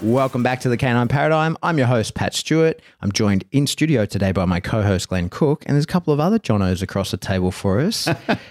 Welcome back to The Canine Paradigm. I'm your host, Pat Stewart. I'm joined in studio today by my co-host, Glenn Cook, and there's a couple of other Jonos across the table for us.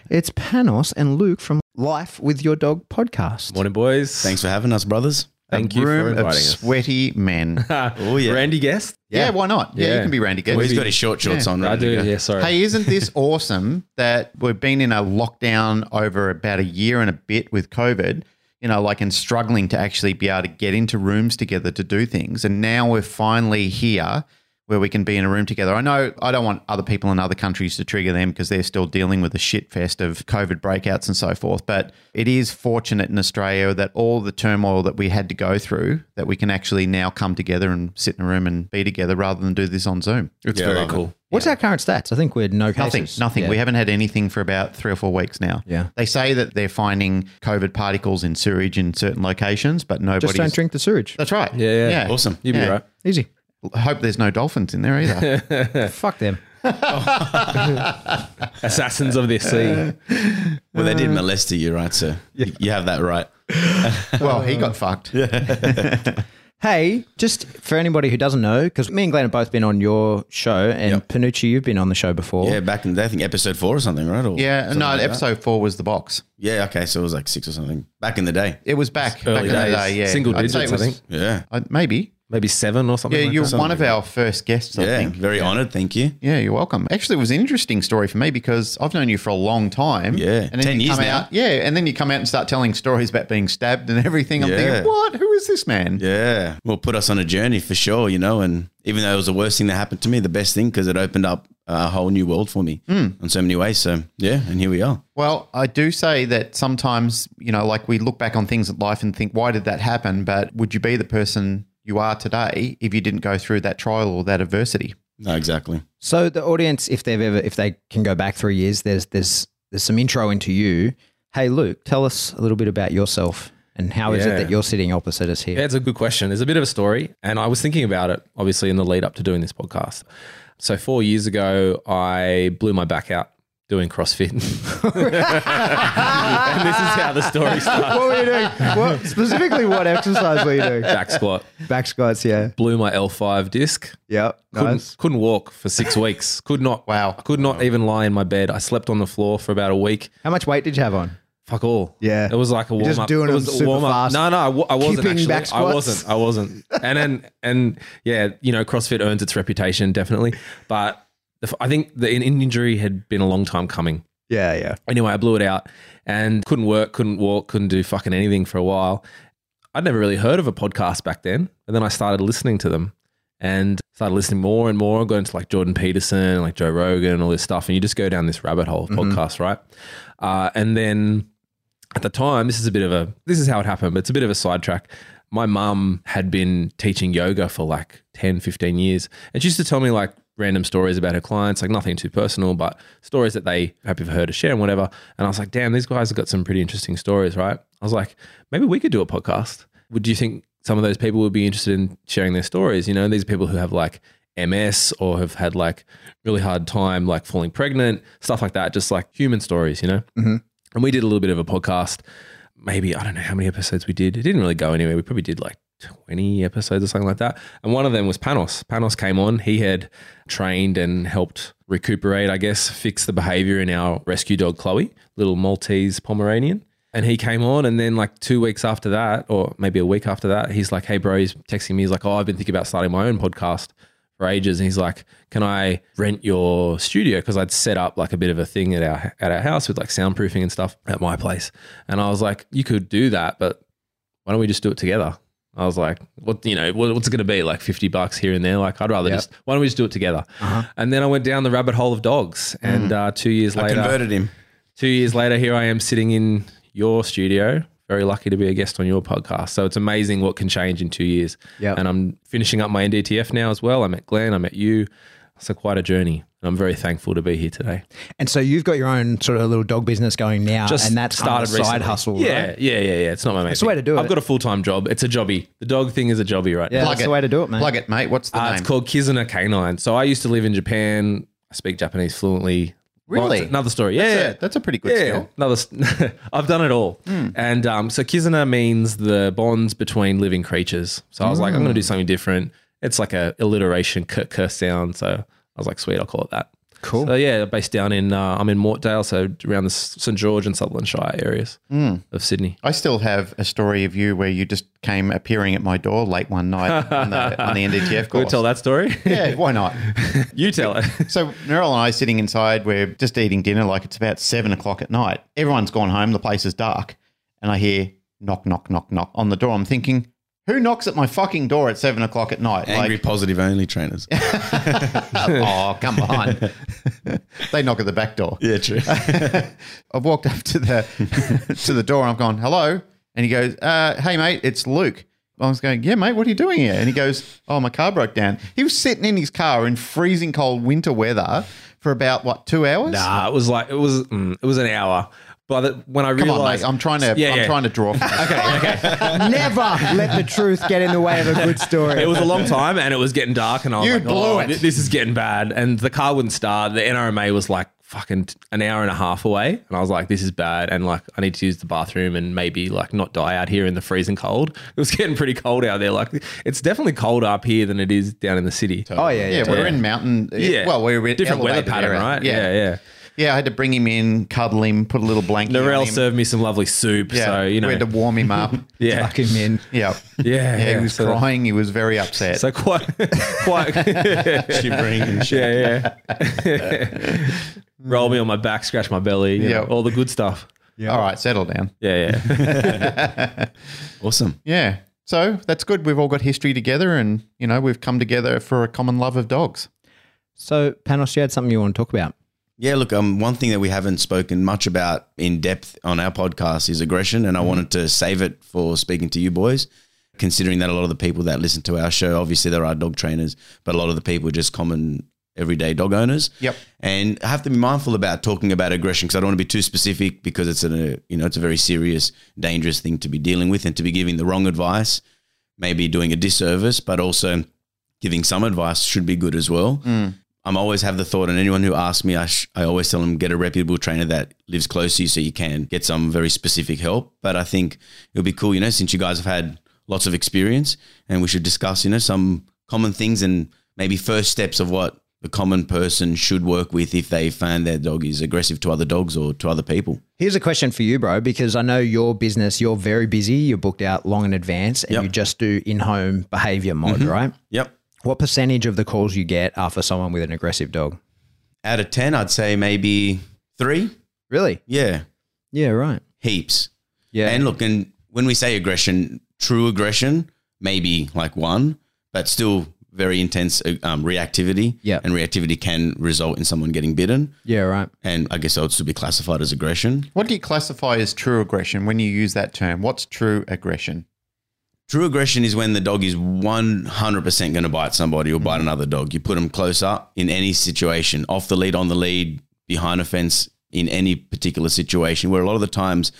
It's Panos and Luke from Life With Your Dog podcast. Morning, boys. Thanks for having us, brothers. Thank you for inviting us. Sweaty men. Oh, yeah. Randy guest? Yeah, why not? Yeah, you can be Randy guest. Well, he's got his short shorts on. Right? I do, yeah, sorry. Hey, isn't this awesome that we've been in a lockdown over about a year and a bit with COVID, you know, like, and struggling to actually be able to get into rooms together to do things. And now we're finally here where we can be in a room together. I know I don't want other people in other countries to trigger them because they're still dealing with a shit fest of COVID breakouts and so forth. But it is fortunate in Australia that all the turmoil that we had to go through, that we can actually now come together and sit in a room and be together rather than do this on Zoom. It's very cool. What's our current stats? I think we had no cases. Nothing. Yeah. We haven't had anything for about 3 or 4 weeks now. Yeah. They say that they're finding COVID particles in sewage in certain locations, but nobody's... Just don't drink the sewage. That's right. Yeah. Awesome. You'll be right. Easy. Hope there's no dolphins in there either. Fuck them. Assassins of the sea. Well, they did molest you, right, sir? Yeah. You have that right. Well, he got fucked. Yeah. Hey, just for anybody who doesn't know, because me and Glenn have both been on your show, and Panucci, you've been on the show before. Yeah, back in the day, I think episode 4 or something, right? Or something like episode 4 was the box. Yeah, okay, so it was like 6 or something. Back in the day. It was back in the day, yeah. Single digits, I think. Yeah. Maybe 7 or something. Yeah, you're one of our first guests, I think. Very honoured, thank you. Yeah, you're welcome. Actually, it was an interesting story for me because I've known you for a long time. Yeah, and 10 years now. Yeah, and then you come out and start telling stories about being stabbed and everything. I'm thinking, what? Who is this man? Yeah, well, put us on a journey for sure, you know, and even though it was the worst thing that happened to me, the best thing because it opened up a whole new world for me in so many ways. So, yeah, and here we are. Well, I do say that sometimes, you know, like we look back on things in life and think, why did that happen? But would you be the person you are today if you didn't go through that trial or that adversity? No, exactly. So the audience, if they can go back 3 years, there's some intro into you. Hey, Luke, tell us a little bit about yourself and how is it that you're sitting opposite us here? Yeah, it's a good question. There's a bit of a story and I was thinking about it, obviously, in the lead up to doing this podcast. So 4 years ago, I blew my back out doing CrossFit. And this is how the story starts. What were you doing? Specifically, what exercise were you doing? Back squat. Back squats, yeah. Blew my L5 disc. Yep. Couldn't walk for 6 weeks. Could not. Wow. Could not even lie in my bed. I slept on the floor for about a week. How much weight did you have on? Fuck all. Yeah. It was like a warm-up. Just doing it super fast. No, I wasn't actually. I wasn't. And you know, CrossFit earns its reputation, definitely. But I think the injury had been a long time coming. Yeah. Anyway, I blew it out and couldn't work, couldn't walk, couldn't do fucking anything for a while. I'd never really heard of a podcast back then. And then I started listening to them and started listening more and more. I got into like Jordan Peterson, like Joe Rogan and all this stuff. And you just go down this rabbit hole of podcasts, right? And then at the time, this is how it happened, but it's a bit of a sidetrack. My mum had been teaching yoga for like 10, 15 years. And she used to tell me like random stories about her clients, like nothing too personal, but stories that they happy for her to share and whatever. And I was like, damn, these guys have got some pretty interesting stories, right? I was like, maybe we could do a podcast. Would you think some of those people would be interested in sharing their stories? You know, these people who have like MS or have had like really hard time, like falling pregnant, stuff like that, just like human stories, you know? Mm-hmm. And we did a little bit of a podcast. Maybe, I don't know how many episodes we did. It didn't really go anywhere. We probably did like 20 episodes or something like that. And one of them was Panos. Panos came on. He had trained and helped recuperate, I guess, fix the behavior in our rescue dog, Chloe, little Maltese Pomeranian. And he came on and then like 2 weeks after that, or maybe a week after that, he's like, hey bro, he's texting me. He's like, oh, I've been thinking about starting my own podcast for ages. And he's like, can I rent your studio? Because I'd set up like a bit of a thing at our house with like soundproofing and stuff at my place. And I was like, you could do that, but why don't we just do it together? I was like, what's it going to be? Like $50 here and there? Like, I'd rather why don't we just do it together? Uh-huh. And then I went down the rabbit hole of dogs. And 2 years later, I converted him. 2 years later, here I am sitting in your studio very lucky to be a guest on your podcast. So it's amazing what can change in 2 years. Yeah. And I'm finishing up my NDTF now as well. I met Glenn, I met you. So quite a journey. And I'm very thankful to be here today. And so you've got your own sort of little dog business going now. Just and that's started kind of a side hustle, yeah, right? Yeah. It's not my main thing. The way to do it. I've got a full-time job. It's a jobby. The dog thing is a jobby right now. That's the way to do it, mate. Plug it, mate. What's the name? It's called Kizuna Canine. So I used to live in Japan. I speak Japanese fluently. Really? Well, another story. Yeah. That's a pretty good skill. I've done it all. Mm. And so Kizuna means the bonds between living creatures. So I was like, I'm going to do something different. It's like a alliteration k sound. So I was like, sweet, I'll call it that. Cool. So yeah, based down in, I'm in Mortdale, so around the St. George and Sutherland Shire areas of Sydney. I still have a story of you where you just came appearing at my door late one night on the NDTF course. Can we tell that story? Yeah, why not? You tell it. So Merrill and I sitting inside, we're just eating dinner, like it's about 7 o'clock at night. Everyone's gone home, the place is dark. And I hear knock, knock, knock, knock on the door. I'm thinking, who knocks at my fucking door at 7 o'clock at night? Angry, like, positive only trainers. Oh, come on. They knock at the back door. Yeah, true. I've walked up to the door and I've gone, hello. And he goes, hey, mate, it's Luke. I was going, yeah, mate, what are you doing here? And he goes, oh, my car broke down. He was sitting in his car in freezing cold winter weather for about, what, 2 hours? Nah, it was an hour. But when I realised, I'm trying to draw. Okay. Never let the truth get in the way of a good story. It was a long time, and it was getting dark, and I was like, this is getting bad. And the car wouldn't start. The NRMA was like fucking an hour and a half away, and I was like, this is bad. And like, I need to use the bathroom and maybe like not die out here in the freezing cold. It was getting pretty cold out there. Like, it's definitely colder up here than it is down in the city. Totally. Oh yeah. We're in mountain. Yeah. Well, we're in different weather pattern, right? Yeah. Yeah, I had to bring him in, cuddle him, put a little blanket on him. Narelle served me some lovely soup, so, you know. We had to warm him up. Tuck him in. Yeah, he was crying. He was very upset. So quite. Shivering and shit. Yeah. Roll me on my back, scratch my belly, all the good stuff. Yeah. All right, settle down. Yeah. Awesome. Yeah. So that's good. We've all got history together and, you know, we've come together for a common love of dogs. So, Panos, you had something you want to talk about? Yeah, look, one thing that we haven't spoken much about in depth on our podcast is aggression, and I wanted to save it for speaking to you boys, considering that a lot of the people that listen to our show, obviously there are dog trainers, but a lot of the people are just common everyday dog owners. Yep. And I have to be mindful about talking about aggression because I don't want to be too specific because it's a very serious, dangerous thing to be dealing with, and to be giving the wrong advice, maybe doing a disservice, but also giving some advice should be good as well. Mm. I always have the thought, and anyone who asks me, I always tell them, get a reputable trainer that lives close to you so you can get some very specific help. But I think it would be cool, you know, since you guys have had lots of experience, and we should discuss, you know, some common things and maybe first steps of what the common person should work with if they find their dog is aggressive to other dogs or to other people. Here's a question for you, bro, because I know your business, you're very busy, you're booked out long in advance, and you just do in-home behavior mod, right? Yep. What percentage of the calls you get are for someone with an aggressive dog? Out of 10, I'd say maybe 3. Really? Yeah. Yeah, right. Heaps. Yeah. And look, and when we say aggression, true aggression, maybe like 1, but still very intense reactivity. Yeah. And reactivity can result in someone getting bitten. Yeah, right. And I guess I would still be classified as aggression. What do you classify as true aggression when you use that term? What's true aggression? True aggression is when the dog is 100% going to bite somebody or bite another dog. You put them close up in any situation, off the lead, on the lead, behind a fence, in any particular situation, where a lot of the times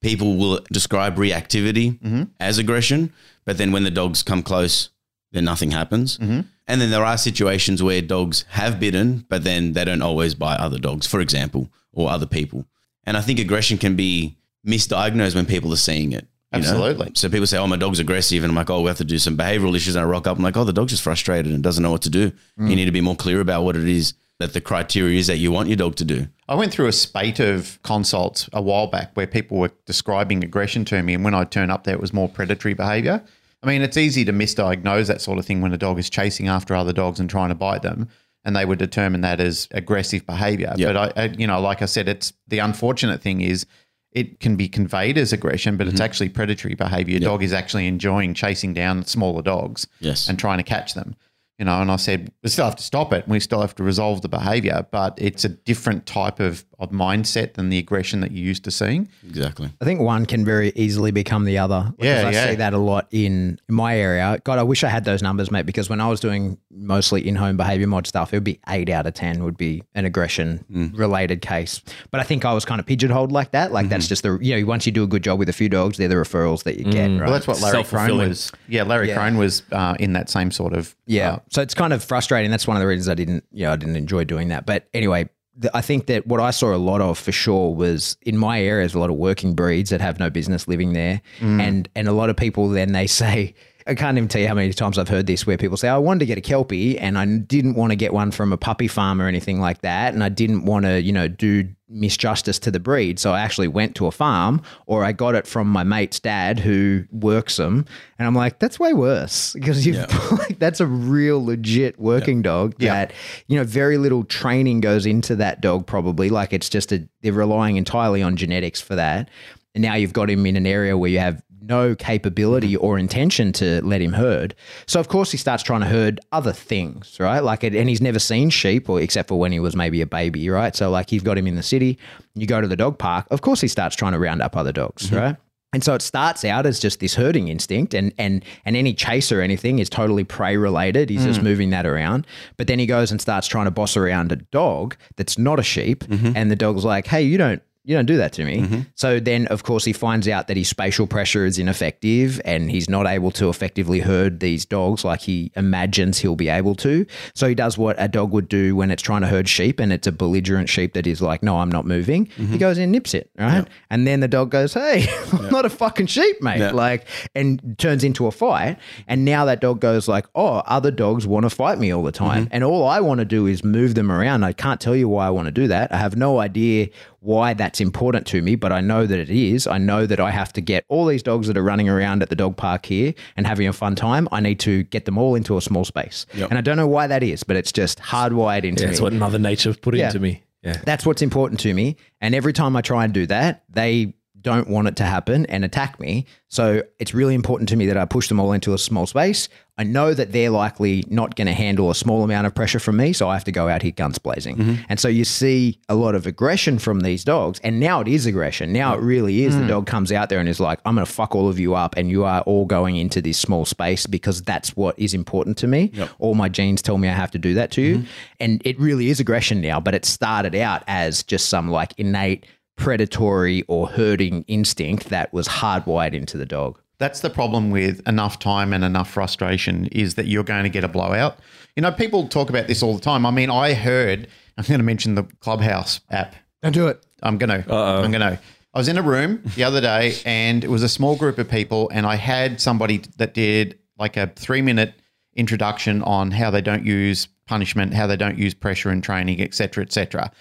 people will describe reactivity as aggression, but then when the dogs come close, then nothing happens. Mm-hmm. And then there are situations where dogs have bitten, but then they don't always bite other dogs, for example, or other people. And I think aggression can be misdiagnosed when people are seeing it. Absolutely. You know? So people say, oh, my dog's aggressive. And I'm like, oh, we have to do some behavioral issues. And I rock up. I'm like, oh, the dog's just frustrated and doesn't know what to do. You need to be more clear about what it is that the criteria is that you want your dog to do. I went through a spate of consults a while back where people were describing aggression to me. And when I turn up there, it was more predatory behavior. I mean, it's easy to misdiagnose that sort of thing when a dog is chasing after other dogs and trying to bite them. And they would determine that as aggressive behavior. Yep. But, like I said, it's the unfortunate thing is, it can be conveyed as aggression, but it's actually predatory behavior. Your dog is actually enjoying chasing down smaller dogs and trying to catch them. you know, and I said, we still have to stop it and we still have to resolve the behaviour, but it's a different type of mindset than the aggression that you're used to seeing. Exactly. I think one can very easily become the other. Yeah, I see that a lot in my area. God, I wish I had those numbers, mate, because when I was doing mostly in-home behaviour mod stuff, it would be 8 out of 10 would be an aggression-related case. But I think I was kind of pigeonholed like that. Like that's just the, you know, once you do a good job with a few dogs, they're the referrals that you get, right? Well, that's what Larry Crone was. Yeah, Larry Crone was in that same sort of. Yeah. So it's kind of frustrating. That's one of the reasons I didn't enjoy doing that. But anyway, I think that what I saw a lot of for sure was in my area is a lot of working breeds that have no business living there. And a lot of people then they say, I can't even tell you how many times I've heard this where people say, I wanted to get a Kelpie and I didn't want to get one from a puppy farm or anything like that. And I didn't want to, you know, do misjustice to the breed. So I actually went to a farm or I got it from my mate's dad who works them. And I'm like, that's way worse because like, that's a real legit working dog that, you know, very little training goes into that dog probably. Like it's just they're relying entirely on genetics for that. And now you've got him in an area where you have no capability or intention to let him herd. So, of course, he starts trying to herd other things, right? Like, and he's never seen sheep or except for when he was maybe a baby, right? So, like, you've got him in the city, you go to the dog park, of course, he starts trying to round up other dogs, right? And so it starts out as just this herding instinct and any chase or anything is totally prey related. He's just moving that around. But then he goes and starts trying to boss around a dog that's not a sheep and the dog's like, hey, you don't do that to me. So then, of course, he finds out that his spatial pressure is ineffective and he's not able to effectively herd these dogs like he imagines he'll be able to. So he does what a dog would do when it's trying to herd sheep and it's a belligerent sheep that is like, no, I'm not moving. He goes in and nips it, right? And then the dog goes, hey, I'm not a fucking sheep, mate. Like, and turns into a fight. And now that dog goes like, oh, other dogs want to fight me all the time. And all I want to do is move them around. I can't tell you why I want to do that. I have no idea why that's important to me, but I know that it is. I know that I have to get all these dogs that are running around at the dog park here and having a fun time. I need to get them all into a small space. And I don't know why that is, but it's just hardwired into me. That's what Mother Nature put into me. That's what's important to me. And every time I try and do that, they don't want it to happen and attack me. So it's really important to me that I push them all into a small space. I know that they're likely not going to handle a small amount of pressure from me, so I have to go out here guns blazing. And so you see a lot of aggression from these dogs, and now it is aggression. Now it really is. The dog comes out there and is like, I'm going to fuck all of you up, and you are all going into this small space because that's what is important to me. All my genes tell me I have to do that to you. And it really is aggression now, but it started out as just some like innate predatory or herding instinct that was hardwired into the dog. That's the problem with enough time and enough frustration is that you're going to get a blowout. You know, people talk about this all the time. I mean, I'm going to mention the Clubhouse app. Don't do it. I'm going to. I was in a room the other day and it was a small group of people and I had somebody that did like a 3-minute introduction on how they don't use punishment, how they don't use pressure in training, et cetera, et cetera.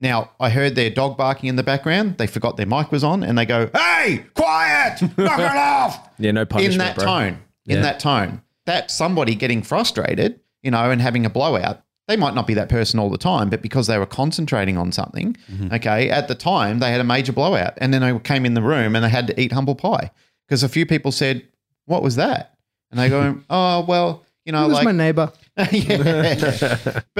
Now, I heard their dog barking in the background. They forgot their mic was on and they go, hey, quiet, knock it off. Yeah, no punishment, in that tone, in that tone. That's somebody getting frustrated, you know, and having a blowout. They might not be that person all the time, but because they were concentrating on something, okay, at the time they had a major blowout and then they came in the room and they had to eat humble pie because a few people said, what was that? And they go, oh, well, you know, like my neighbor. But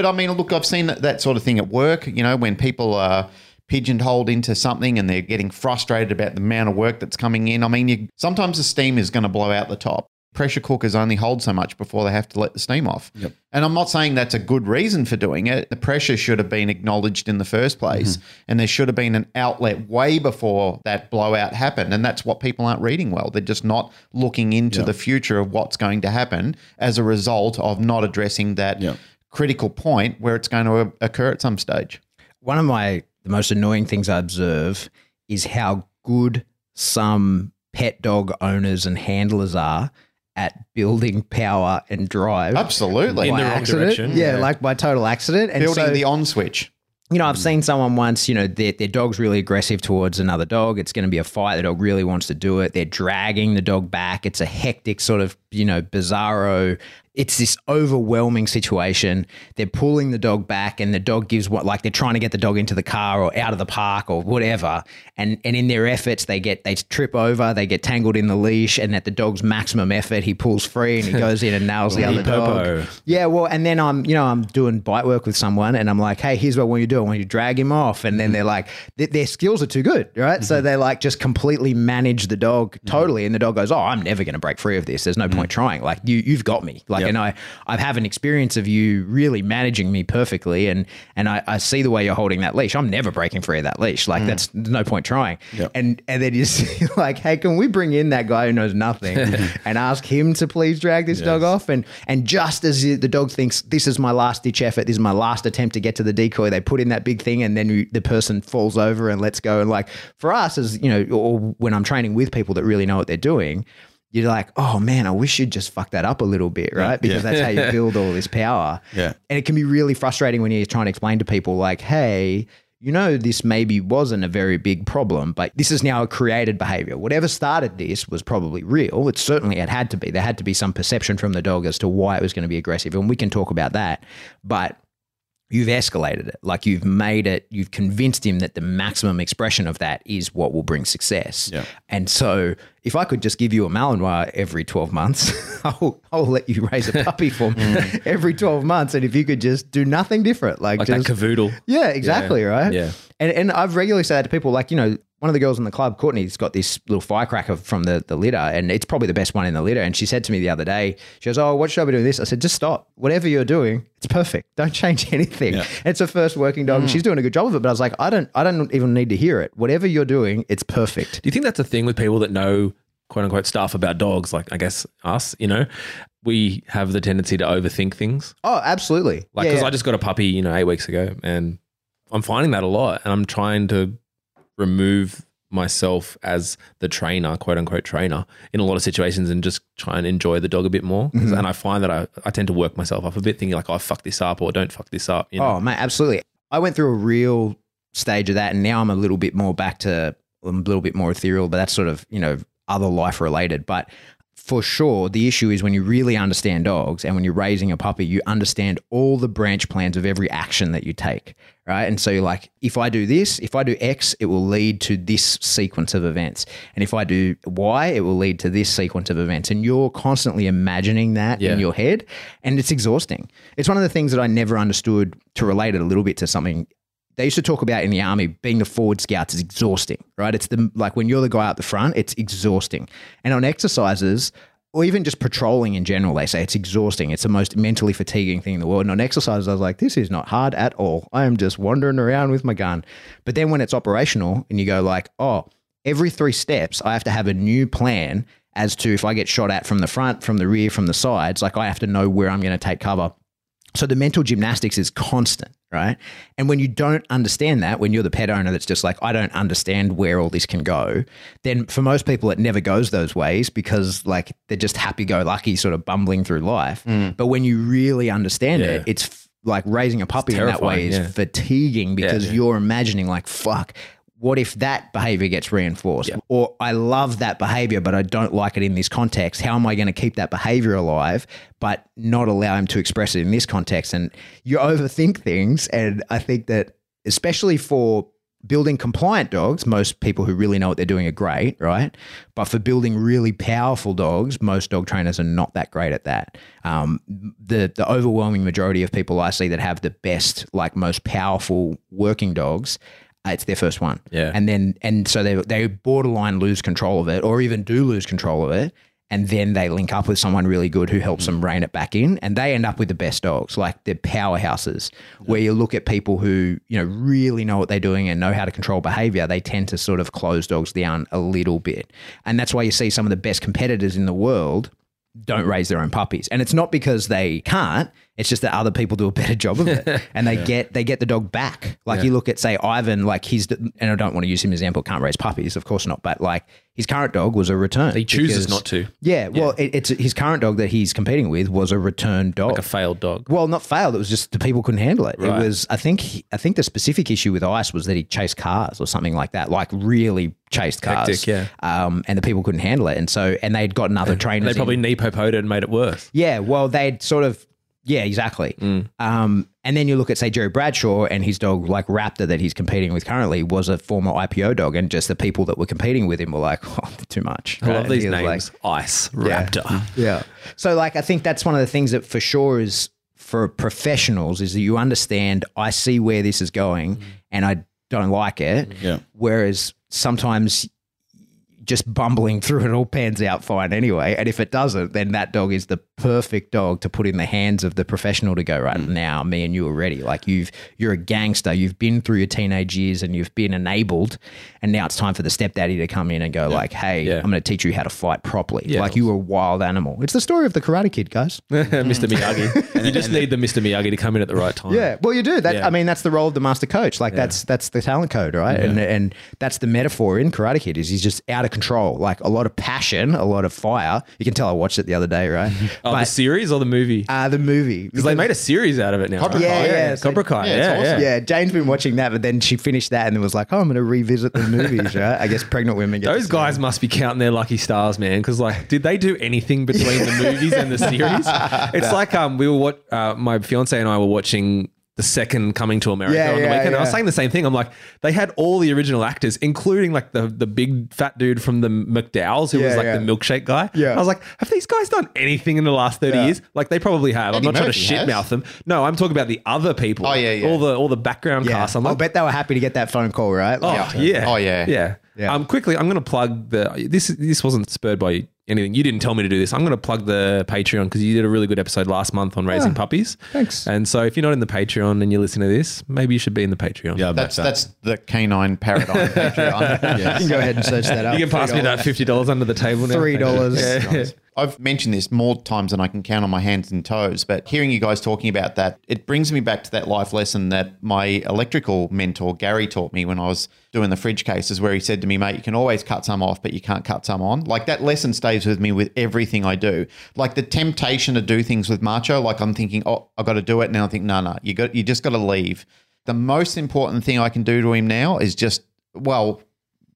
I mean, look, I've seen that sort of thing at work, you know, when people are pigeonholed into something and they're getting frustrated about the amount of work that's coming in. I mean, sometimes the steam is going to blow out the top. Pressure cookers only hold so much before they have to let the steam off. And I'm not saying that's a good reason for doing it. The pressure should have been acknowledged in the first place and there should have been an outlet way before that blowout happened. And that's what people aren't reading well. They're just not looking into the future of what's going to happen as a result of not addressing that critical point where it's going to occur at some stage. One of the most annoying things I observe is how good some pet dog owners and handlers are at building power and drive. Absolutely. In the wrong direction. Yeah, like by total accident. And building the on switch. You know, I've seen someone once, you know, their dog's really aggressive towards another dog. It's going to be a fight. The dog really wants to do it. They're dragging the dog back. It's a hectic sort of you know, bizarro. It's this overwhelming situation. They're pulling the dog back and the dog gives what, like they're trying to get the dog into the car or out of the park or whatever. And in their efforts, they trip over, they get tangled in the leash, and at the dog's maximum effort, he pulls free and he goes in and nails the other dog. Yeah. Well, and then I'm doing bite work with someone and I'm like, hey, here's what I want you to do. I want you to drag him off. And then they're like, their skills are too good. Right. Mm-hmm. So they like just completely manage the dog totally. Mm-hmm. And the dog goes, oh, I'm never going to break free of this. There's no point trying. Like you've got me. Like, yep. And I have an experience of you really managing me perfectly. And I see the way you're holding that leash. I'm never breaking free of that leash. Like that's no point trying. Yep. And then you see like, hey, can we bring in that guy who knows nothing and ask him to please drag this dog off? And just as the dog thinks this is my last ditch effort, this is my last attempt to get to the decoy, they put in that big thing and then the person falls over and lets go. And like for us as, or when I'm training with people that really know what they're doing, you're like, oh man, I wish you'd just fuck that up a little bit, right? Because that's how you build all this power. Yeah. And it can be really frustrating when you're trying to explain to people like, hey, this maybe wasn't a very big problem, but this is now a created behavior. Whatever started this was probably real. It certainly had to be. There had to be some perception from the dog as to why it was going to be aggressive. And we can talk about that, but you've escalated it. Like you've made it, you've convinced him that the maximum expression of that is what will bring success. Yeah. And so if I could just give you a Malinois every 12 months, I'll let you raise a puppy for me every 12 months. And if you could just do nothing different. Like just, that cavoodle. Yeah, exactly. Yeah. Right. Yeah. And I've regularly said that to people, like, one of the girls in the club, Courtney's got this little firecracker from the litter, and it's probably the best one in the litter. And she said to me the other day, she goes, oh, what should I be doing this? I said, just stop. Whatever you're doing, it's perfect. Don't change anything. Yeah. It's her first working dog. And she's doing a good job of it. But I was like, I don't even need to hear it. Whatever you're doing, it's perfect. Do you think that's a thing with people that know, quote unquote, stuff about dogs? Like, I guess us, we have the tendency to overthink things. Oh, absolutely. Like, because I just got a puppy, 8 weeks ago, and I'm finding that a lot. And I'm trying to remove myself as the trainer, quote unquote trainer, in a lot of situations and just try and enjoy the dog a bit more. Mm-hmm. And I find that I tend to work myself up a bit, thinking like, oh, fuck this up or don't fuck this up. Oh, mate, absolutely. I went through a real stage of that, and now I'm a little bit more ethereal, but that's sort of, other life related. But for sure, the issue is when you really understand dogs and when you're raising a puppy, you understand all the branch plans of every action that you take, right? And so you're like, if I do this, if I do X, it will lead to this sequence of events. And if I do Y, it will lead to this sequence of events. And you're constantly imagining that in your head, and it's exhausting. It's one of the things that I never understood, to relate it a little bit to something they used to talk about in the army. Being the forward scouts is exhausting, right? It's like when you're the guy up the front, it's exhausting. And on exercises, or even just patrolling in general, they say it's exhausting. It's the most mentally fatiguing thing in the world. And on exercises, I was like, this is not hard at all. I am just wandering around with my gun. But then when it's operational and you go like, oh, every 3 steps, I have to have a new plan as to if I get shot at from the front, from the rear, from the sides, like I have to know where I'm going to take cover. So the mental gymnastics is constant, right? And when you don't understand that, when you're the pet owner that's just like, I don't understand where all this can go, then for most people it never goes those ways, because like they're just happy-go-lucky sort of bumbling through life. Mm. But when you really understand it, it's like raising a puppy in that way is fatiguing, because you're imagining like, fuck, what if that behavior gets reinforced? Yeah. Or I love that behavior, but I don't like it in this context. How am I going to keep that behavior alive, but not allow him to express it in this context? And you overthink things. And I think that especially for building compliant dogs, most people who really know what they're doing are great, right? But for building really powerful dogs, most dog trainers are not that great at that. The overwhelming majority of people I see that have the best, like most powerful working dogs, it's their first one. Yeah. And so they borderline lose control of it, or even do lose control of it. And then they link up with someone really good who helps them rein it back in, and they end up with the best dogs, like the powerhouses, where you look at people who, really know what they're doing and know how to control behavior. They tend to sort of close dogs down a little bit. And that's why you see some of the best competitors in the world don't raise their own puppies. And it's not because they can't, it's just that other people do a better job of it, and they get the dog back. Like you look at, say, Ivan, like and I don't want to use him as an example, can't raise puppies, of course not. But like His current dog was a return. He chooses not to. Yeah, well, yeah. It's his current dog that he's competing with was a return dog. Like a failed dog. Well, not failed. It was just the people couldn't handle it. Right. It was, I think the specific issue with Ice was that he chased cars or something like that, like really chased cars. Hectic, yeah. And the people couldn't handle it. And so, and they'd gotten other trainers. They probably nepo-poted and made it worse. Yeah, well, they'd sort of. Yeah, exactly. Mm. And then you look at, say, Jerry Bradshaw and his dog, like Raptor, that he's competing with currently, was a former IPO dog, and just the people that were competing with him were like, oh, too much. I love these names, like, Ice, Raptor. Yeah. Yeah. So, like, I think that's one of the things that for sure is for professionals is that you understand, I see where this is going and I don't like it, whereas sometimes – just bumbling through it all pans out fine anyway. And if it doesn't, then that dog is the perfect dog to put in the hands of the professional to go, right now, me and you are ready. Like you're a gangster. You've been through your teenage years and you've been enabled. And now it's time for the stepdaddy to come in and go like, hey, I'm going to teach you how to fight properly. Yeah, like you were a wild animal. It's the story of the Karate Kid, guys. Mr. Miyagi. You just need the Mr. Miyagi to come in at the right time. Yeah. Well, you do. That. Yeah. I mean, that's the role of the master coach. Like that's the talent code, right? Yeah. And that's the metaphor in Karate Kid is he's just out of control, like a lot of passion, a lot of fire. You can tell I watched it the other day, right? Oh, but, the series or the movie? The movie. Because they made a series out of it now. Cobra Kai. Yeah. Cobra Kai. Yeah, Jane's been watching that, but then she finished that and then was like, oh, I'm going to revisit the movies, right? I guess pregnant women get those guys must be counting their lucky stars, man, because like, did they do anything between the movies and the series? It's like we were my fiance and I were watching the second Coming to America on the weekend. Yeah. I was saying the same thing. I'm like, they had all the original actors, including like the big fat dude from the McDowells who was like the milkshake guy. Yeah. I was like, have these guys done anything in the last 30 years? Like they probably have. Eddie I'm not Murphy trying to shitmouth them. No, I'm talking about the other people. Oh yeah, yeah. All the background cast. I'm like, I bet they were happy to get that phone call, right? Like, oh yeah. Oh yeah. Yeah. Yeah. Quickly, I'm going to plug this wasn't spurred by anything. You didn't tell me to do this. I'm going to plug the Patreon because you did a really good episode last month on raising puppies. Thanks. And so if you're not in the Patreon and you listen to this, maybe you should be in the Patreon. Yeah, that's the Canine Paradigm Patreon. Yes. You can go ahead and search that up. You can pass me that $50 under the table now. $3. Yeah. I've mentioned this more times than I can count on my hands and toes, but hearing you guys talking about that, it brings me back to that life lesson that my electrical mentor, Gary, taught me when I was doing the fridge cases where he said to me, mate, you can always cut some off, but you can't cut some on. Like that lesson stays with me with everything I do. Like the temptation to do things with macho, like I'm thinking, oh, I've got to do it. And I think, no, you just got to leave. The most important thing I can do to him now is just, well,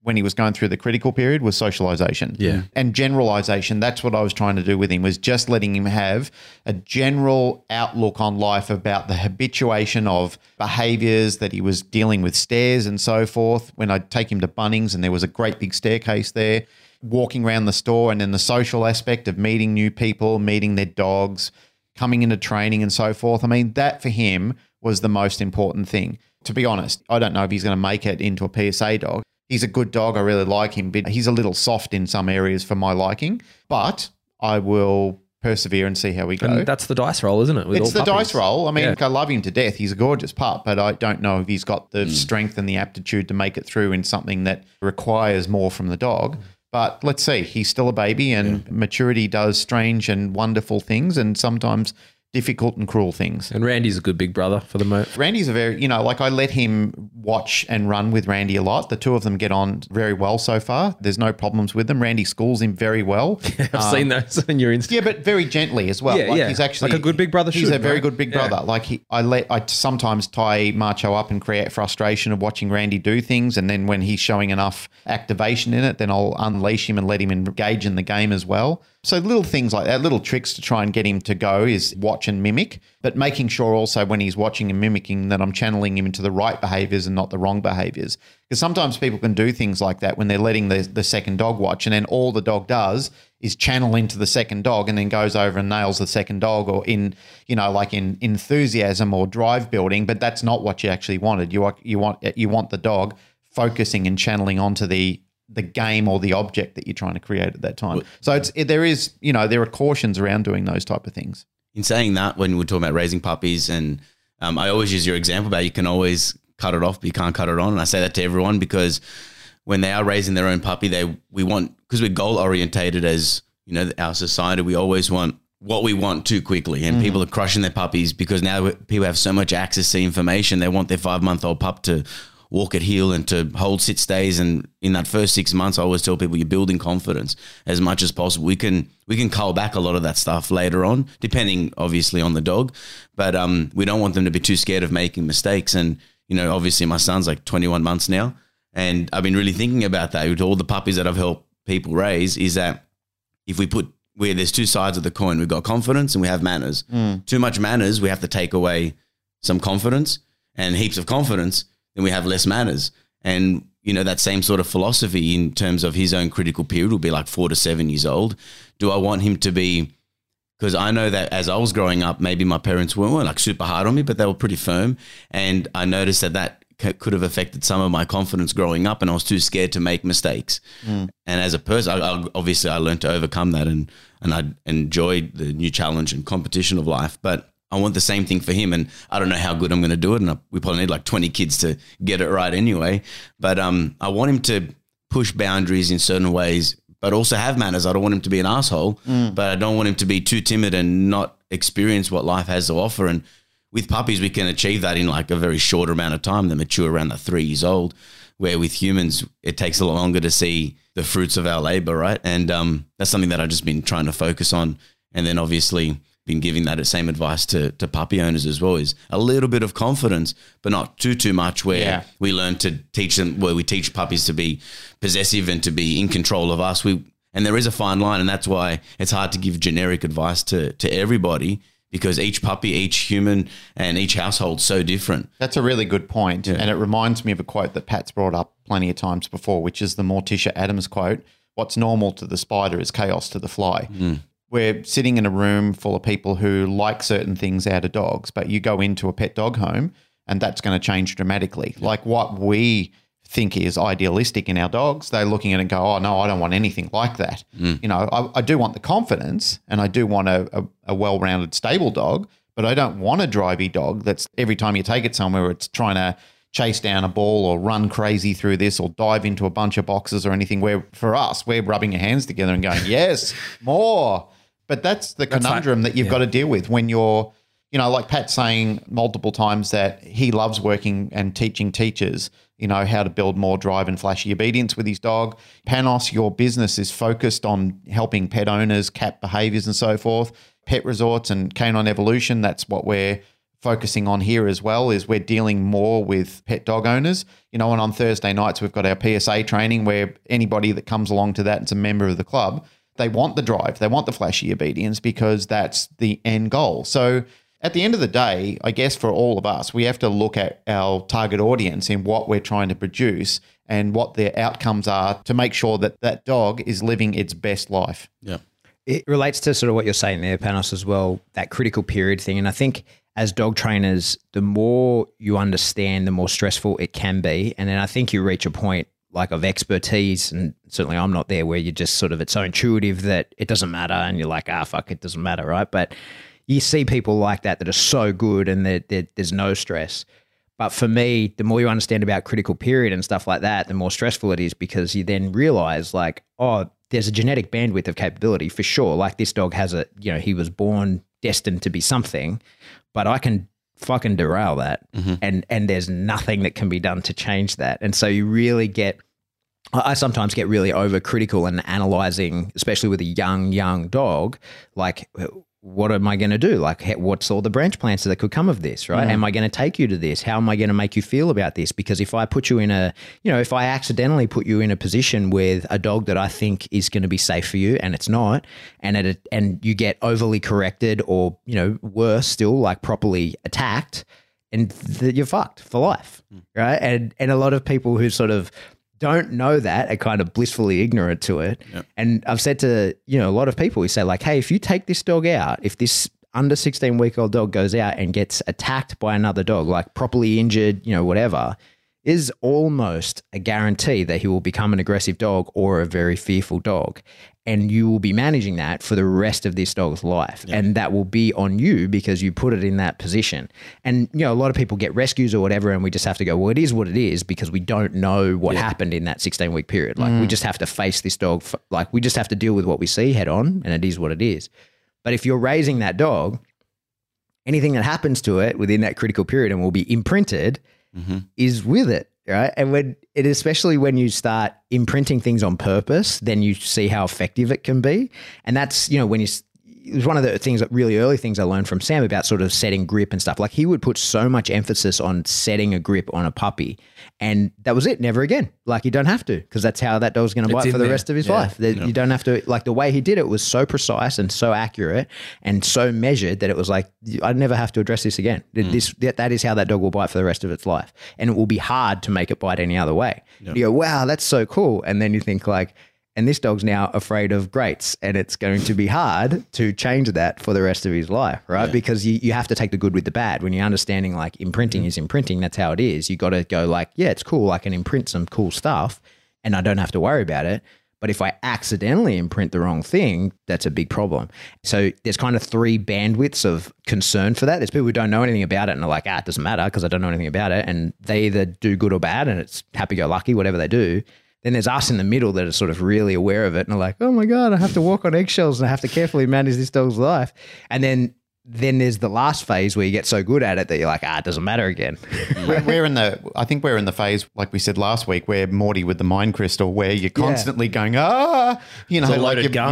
when he was going through the critical period was socialization and generalization. That's what I was trying to do with him was just letting him have a general outlook on life about the habituation of behaviors that he was dealing with, stairs and so forth. When I'd take him to Bunnings and there was a great big staircase there, walking around the store and then the social aspect of meeting new people, meeting their dogs, coming into training and so forth. I mean, that for him was the most important thing. To be honest, I don't know if he's going to make it into a PSA dog. He's a good dog. I really like him, but he's a little soft in some areas for my liking, but I will persevere and see how we go. And that's the dice roll, isn't it? It's the dice roll. I mean, I love him to death. He's a gorgeous pup, but I don't know if he's got the strength and the aptitude to make it through in something that requires more from the dog. But let's see. He's still a baby and maturity does strange and wonderful things and sometimes difficult and cruel things. And Randy's a good big brother for the moment. Randy's a very, I let him watch and run with Randy a lot. The two of them get on very well so far. There's no problems with them. Randy schools him very well. I've seen those on your Instagram. Yeah, but very gently as well. Yeah, he's actually like a good big brother. He's a very good big brother. Yeah. Like I sometimes tie Macho up and create frustration of watching Randy do things. And then when he's showing enough activation in it, then I'll unleash him and let him engage in the game as well. So little things like that, little tricks to try and get him to go is watch and mimic, but making sure also when he's watching and mimicking that I'm channeling him into the right behaviours and not the wrong behaviours. Because sometimes people can do things like that when they're letting the second dog watch and then all the dog does is channel into the second dog and then goes over and nails the second dog or in, like in enthusiasm or drive building, but that's not what you actually wanted. You want the dog focusing and channeling onto the game or the object that you're trying to create at that time. So there are cautions around doing those type of things. In saying that, when we're talking about raising puppies and I always use your example about you can always cut it off, but you can't cut it on. And I say that to everyone because when they are raising their own puppy, because we're goal orientated as, our society, we always want what we want too quickly. And people are crushing their puppies because now people have so much access to information. They want their 5-month-old pup to walk at heel and to hold sit stays. And in that first 6 months, I always tell people you're building confidence as much as possible. We can cull back a lot of that stuff later on, depending obviously on the dog, but we don't want them to be too scared of making mistakes. And, you know, obviously my son's like 21 months now, and I've been really thinking about that with all the puppies that I've helped people raise, is that if we put where there's two sides of the coin, we've got confidence and we have manners. Too much manners, we have to take away some confidence, and heaps of confidence, then we have less manners. And, you know, that same sort of philosophy in terms of his own critical period will be like 4 to 7 years old. Do I want him to be, because I know that as I was growing up, maybe my parents weren't like super hard on me, but they were pretty firm. And I noticed that that could have affected some of my confidence growing up, and I was too scared to make mistakes. And as a person, I learned to overcome that, and I enjoyed the new challenge and competition of life. But I want the same thing for him, and I don't know how good I'm going to do it, and we probably need like 20 kids to get it right anyway. But I want him to push boundaries in certain ways, but also have manners. I don't want him to be an asshole, but I don't want him to be too timid and not experience what life has to offer. And with puppies, we can achieve that in like a very short amount of time. They mature around the 3 years old, where with humans, it takes a lot longer to see the fruits of our labor, right? And that's something that I've just been trying to focus on. And then obviously been giving that same advice to puppy owners as well, is a little bit of confidence, but not too much, where we learn to teach them, where we teach puppies to be possessive and to be in control of us. And there is a fine line, and that's why it's hard to give generic advice to everybody, because each puppy, each human, and each household's so different. That's a really good point. Yeah. And it reminds me of a quote that Pat's brought up plenty of times before, which is the Morticia Adams quote, "What's normal to the spider is chaos to the fly." We're sitting in a room full of people who like certain things out of dogs, but you go into a pet dog home and that's going to change dramatically. Yeah. Like what we think is idealistic in our dogs, they're looking at it and go, oh, no, I don't want anything like that. You know, I do want the confidence, and I do want a well-rounded stable dog, but I don't want a drivey dog that's every time you take it somewhere it's trying to chase down a ball or run crazy through this or dive into a bunch of boxes or anything. Where for us, we're rubbing our hands together and going, yes, more. But that's the conundrum that you've got to deal with when you're, you know, like Pat's saying multiple times that he loves working and teaching teachers, you know, how to build more drive and flashy obedience with his dog. Panos, your business is focused on helping pet owners, cat behaviors and so forth, pet resorts and canine evolution. That's what we're focusing on here as well, is we're dealing more with pet dog owners. You know, and on Thursday nights, we've got our PSA training where anybody that comes along to that and is a member of the club, they want the drive, they want the flashy obedience, because that's the end goal. So at the end of the day, I guess for all of us, we have to look at our target audience and what we're trying to produce and what their outcomes are to make sure that that dog is living its best life. Yeah. It relates to sort of what you're saying there, Panos, as well, that critical period thing. And I think as dog trainers, the more you understand, the more stressful it can be. And then I think you reach a point like of expertise, and certainly I'm not there, where you just sort of, it's so intuitive that it doesn't matter and you're like, ah, fuck, it doesn't matter, right? But you see people like that are so good and there's no stress. But for me, the more you understand about critical period and stuff like that, the more stressful it is, because you then realize like, oh, there's a genetic bandwidth of capability for sure. Like this dog has a, you know, he was born destined to be something, but I can fucking derail that. And there's nothing that can be done to change that. And so you really get, I sometimes get really overcritical and analyzing, especially with a young dog, like, what am I going to do? Like, what's all the branch plans that could come of this, right? Am I going to take you to this? How am I going to make you feel about this? Because if I put you in a, you know, if I accidentally put you in a position with a dog that I think is going to be safe for you and it's not, and you get overly corrected or, you know, worse still, like properly attacked, and you're fucked for life, right? And a lot of people who sort of don't know that are kind of blissfully ignorant to it. Yep. And I've said to, you know, a lot of people, we say like, hey, if you take this dog out, if this under 16 week old dog goes out and gets attacked by another dog, like properly injured, you know, whatever, is almost a guarantee that he will become an aggressive dog or a very fearful dog. And you will be managing that for the rest of this dog's life. Yep. And that will be on you because you put it in that position. And, you know, a lot of people get rescues or whatever, and we just have to go, well, it is what it is, because we don't know what happened in that 16-week period. Like we just have to face this dog. Like we just have to deal with what we see head on, and it is what it is. But if you're raising that dog, anything that happens to it within that critical period and will be imprinted is with it. right? And when it, especially when you start imprinting things on purpose, then you see how effective it can be. And that's, you know, when you, it was one of the things that really early things I learned from Sam about sort of setting grip and stuff. Like he would put so much emphasis on setting a grip on a puppy, and that was it. Never again. Like you don't have to, because that's how that dog's going to bite for the rest of his life. You don't have to, like the way he did it was so precise and so accurate and so measured that it was like, I never have to address this again. That is how that dog will bite for the rest of its life. And it will be hard to make it bite any other way. Yep. You go, wow, that's so cool. And then you think like, and this dog's now afraid of grates, and it's going to be hard to change that for the rest of his life, right? Yeah. Because you have to take the good with the bad. When you're understanding like imprinting is imprinting, that's how it is. You got to go like, yeah, it's cool. I can imprint some cool stuff and I don't have to worry about it. But if I accidentally imprint the wrong thing, that's a big problem. So there's kind of three bandwidths of concern for that. There's people who don't know anything about it and are like, ah, it doesn't matter because I don't know anything about it. And they either do good or bad and it's happy-go-lucky, whatever they do. Then there's us in the middle that are sort of really aware of it and are like, oh my God, I have to walk on eggshells and I have to carefully manage this dog's life. And then there's the last phase where you get so good at it that you're like, ah, it doesn't matter again. I think we're in the phase, like we said last week, where Morty with the mind crystal, where you're constantly going, like you're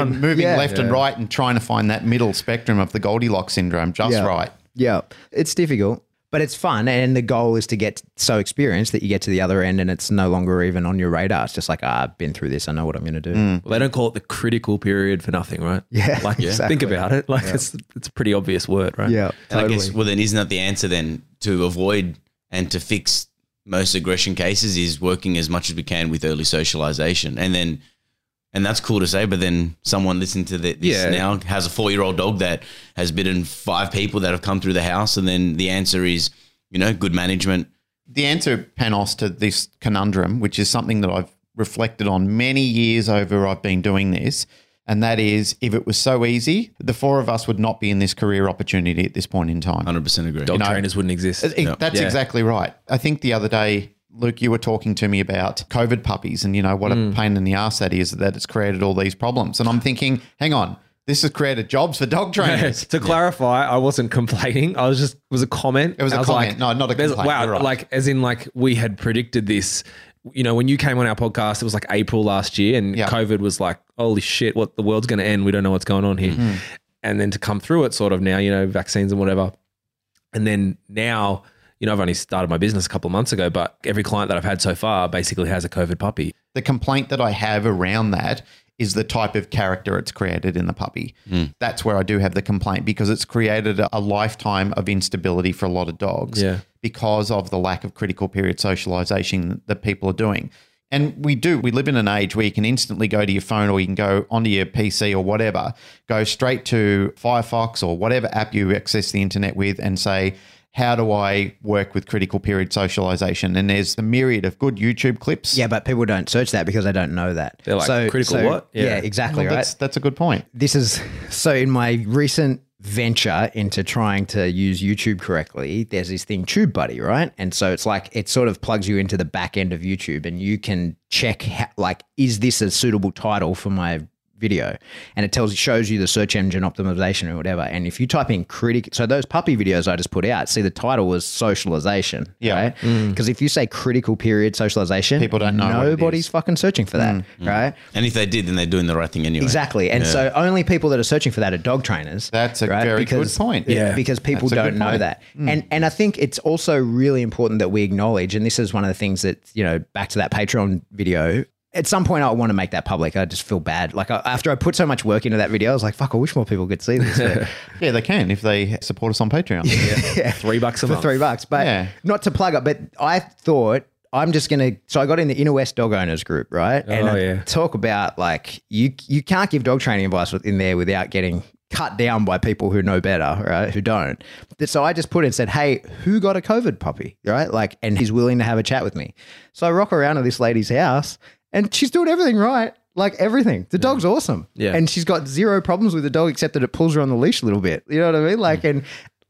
moving left and right and trying to find that middle spectrum of the Goldilocks syndrome just right. Yeah, it's difficult. But it's fun, and the goal is to get so experienced that you get to the other end and it's no longer even on your radar. It's just like, I've been through this. I know what I'm going to do. Well, they don't call it the critical period for nothing, right? Yeah, like exactly. Think about it. Like it's a pretty obvious word, right? Yeah, totally. And I guess, well, then isn't that the answer then to avoid and to fix most aggression cases is working as much as we can with early socialization. And that's cool to say, but then someone listening to this now has a 4-year-old dog that has bitten 5 people that have come through the house, and then the answer is, good management. The answer, Panos, to this conundrum, which is something that I've reflected on many years over I've been doing this, and that is, if it was so easy, the 4 of us would not be in this career opportunity at this point in time. 100% agree. Dog trainers wouldn't exist. That's exactly right. I think the other day, Luke, you were talking to me about COVID puppies and, what a pain in the ass that is, that it's created all these problems. And I'm thinking, hang on, this has created jobs for dog trainers. To clarify, I wasn't complaining. I was just, it was a comment. It was a comment. No, not a complaint. Wow. Right. We had predicted this. When you came on our podcast, it was like April last year and COVID was like, holy shit, what the world's going to end. We don't know what's going on here. Mm-hmm. And then to come through it sort of now, vaccines and whatever. And then now, I've only started my business a couple of months ago, but every client that I've had so far basically has a COVID puppy. The complaint that I have around that is the type of character it's created in the puppy. That's where I do have the complaint, because it's created a lifetime of instability for a lot of dogs because of the lack of critical period socialization that people are doing. And we live in an age where you can instantly go to your phone, or you can go onto your PC or whatever, go straight to Firefox or whatever app you access the internet with and say, how do I work with critical period socialization? And there's a myriad of good YouTube clips. Yeah, but people don't search that because they don't know that. They're like, critical what? Yeah, exactly, right? That's a good point. In my recent venture into trying to use YouTube correctly, there's this thing, Tube Buddy, right? And so it's like, it sort of plugs you into the back end of YouTube, and you can check is this a suitable title for my video, and it shows you the search engine optimization or whatever. And if you type in so those puppy videos I just put out, see, the title was socialization, right? Because if you say critical period socialization, people don't know. Nobody's fucking searching for that, right? And if they did, then they're doing the right thing anyway. Exactly. And so only people that are searching for that are dog trainers. That's a good point. Yeah, because people don't know that. And I think it's also really important that we acknowledge, and this is one of the things that, back to that Patreon video, at some point I want to make that public. I just feel bad. Like after I put so much work into that video, I was like, fuck, I wish more people could see this. Yeah, they can if they support us on Patreon. $3 a month. For $3. But not to plug up, but I thought I'm just going to – so I got in the Inner West Dog Owners group, right? And talk about like you can't give dog training advice in there without getting – cut down by people who know better, right? Who don't. So I just put in, said, hey, who got a COVID puppy, right? Like, and he's willing to have a chat with me. So I rock around to this lady's house and she's doing everything right. Like everything. The dog's awesome. Yeah. And she's got zero problems with the dog except that it pulls her on the leash a little bit. You know what I mean? Like, and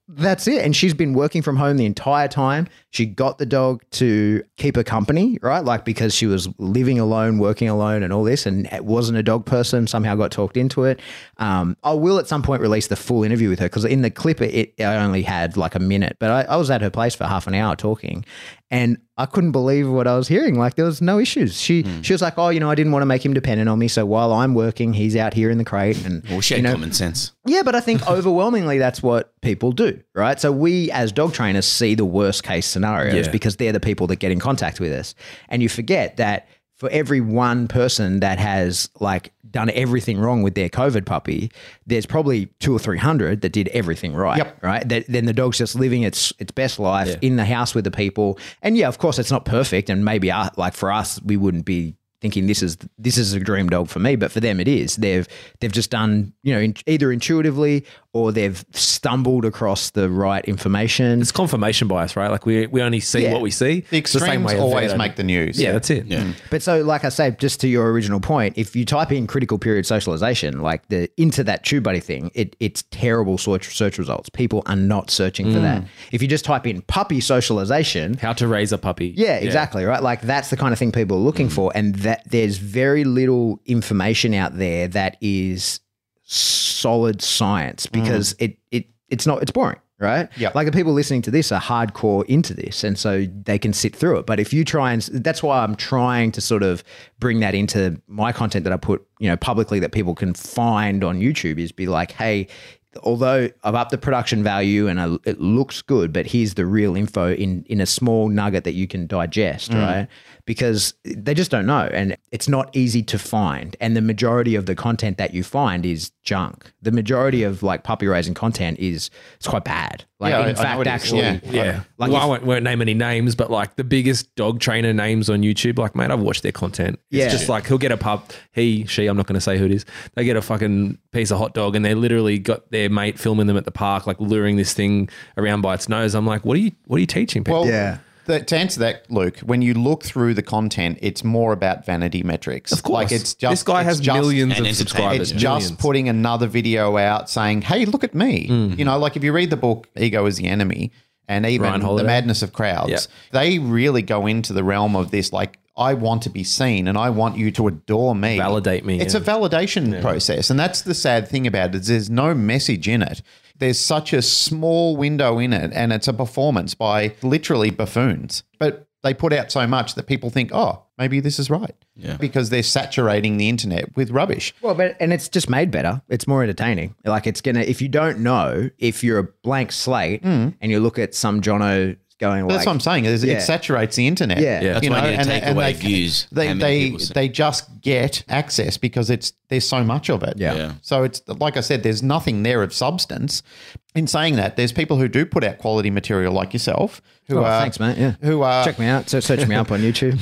that's it. And she's been working from home the entire time. She got the dog to keep her company, right? Like, because she was living alone, working alone and all this, and it wasn't a dog person, somehow got talked into it. I will at some point release the full interview with her, because in the clip I only had like a minute, but I was at her place for half an hour talking, and I couldn't believe what I was hearing. Like, there was no issues. She was like, oh, you know, I didn't want to make him dependent on me, so while I'm working, he's out here in the crate. And well, she had common sense. Yeah, but I think overwhelmingly that's what people do, right? So we as dog trainers see the worst case scenarios because they're the people that get in contact with us. And you forget that for every one person that has like done everything wrong with their COVID puppy, there's probably 200 or 300 that did everything right, right? Then the dog's just living its best life in the house with the people. And yeah, of course it's not perfect. And maybe like for us, we wouldn't be thinking this is a dream dog for me, but for them it is. They've just done, you know, either intuitively or they've stumbled across the right information. It's confirmation bias, right? Like we only see what we see. The extremes always make the news. Yeah, that's it. Yeah. But so like I say, just to your original point, if you type in critical period socialization, like into that TubeBuddy thing, it's terrible search results. People are not searching for that. If you just type in puppy socialization. How to raise a puppy. Yeah, exactly, right? Like that's the kind of thing people are looking for, and that there's very little information out there that is solid science, because it's boring, right? Yeah. Like the people listening to this are hardcore into this, and so they can sit through it. But if you try and that's why I'm trying to sort of bring that into my content that I put, you know, publicly that people can find on YouTube, is be like, hey, although I've upped the production value and it looks good, but here's the real info in a small nugget that you can digest, right? Because they just don't know, and it's not easy to find. And the majority of the content that you find is junk. The majority of like puppy raising content it's quite bad. Like Like well, I won't name any names, but like the biggest dog trainer names on YouTube, like mate, I've watched their content. It's just like he'll get a pup, I'm not going to say who it is. They get a fucking piece of hot dog and they literally got their mate filming them at the park, like luring this thing around by its nose. I'm like, what are you teaching people? Well, to answer that, Luke, when you look through the content, it's more about vanity metrics. Of course. Like it's just, this guy has millions of subscribers. It's just putting another video out saying, hey, look at me. You know, like if you read the book, Ego is the Enemy, and even The Madness of Crowds, they really go into the realm of this, like, I want to be seen and I want you to adore me. Validate me. It's a validation process. And that's the sad thing about it, is there's no message in it. There's such a small window in it, and it's a performance by literally buffoons. But they put out so much that people think, oh, maybe this is right, because they're saturating the internet with rubbish. Well, and it's just made better. It's more entertaining. Like it's going to – if you don't know, if you're a blank slate and you look at some Jono – that's what I'm saying. It saturates the internet. Yeah, yeah. That's you why know, I need to take away views. They just get access because there's so much of it. Yeah. So it's like I said, there's nothing there of substance. In saying that, there's people who do put out quality material like yourself. Thanks, mate. Yeah. Who are check me out? So search me up on YouTube.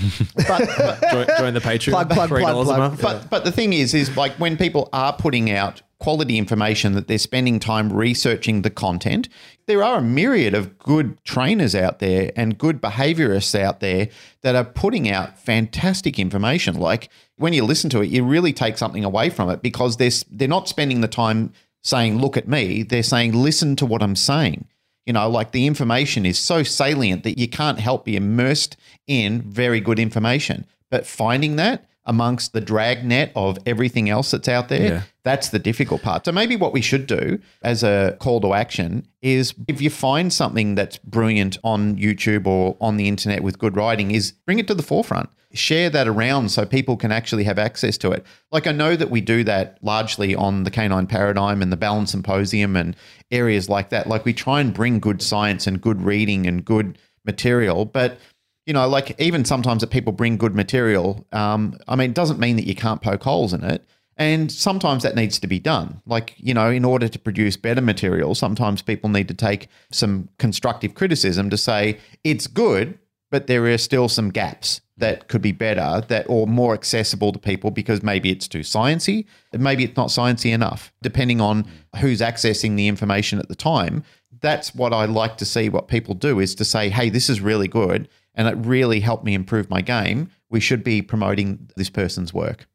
But join the Patreon. $3 a month. But the thing is like when people are putting out quality information that they're spending time researching the content. There are a myriad of good trainers out there and good behaviorists out there that are putting out fantastic information. Like when you listen to it, you really take something away from it because they're not spending the time saying, look at me. They're saying, listen to what I'm saying. You know, like the information is so salient that you can't help be immersed in very good information. But finding that amongst the dragnet of everything else that's out there, that's the difficult part. So maybe what we should do as a call to action is if you find something that's brilliant on YouTube or on the internet with good writing is bring it to the forefront. Share that around so people can actually have access to it. Like I know that we do that largely on the Canine Paradigm and the Balance Symposium and areas like that. Like we try and bring good science and good reading and good material, but you know, like even sometimes that people bring good material, I mean, it doesn't mean that you can't poke holes in it. And sometimes that needs to be done. Like, you know, in order to produce better material, sometimes people need to take some constructive criticism to say it's good, but there are still some gaps that could be better or more accessible to people because maybe it's too sciencey, and maybe it's not sciencey enough, depending on who's accessing the information at the time. That's what I like to see what people do is to say, hey, this is really good. And it really helped me improve my game, we should be promoting this person's work.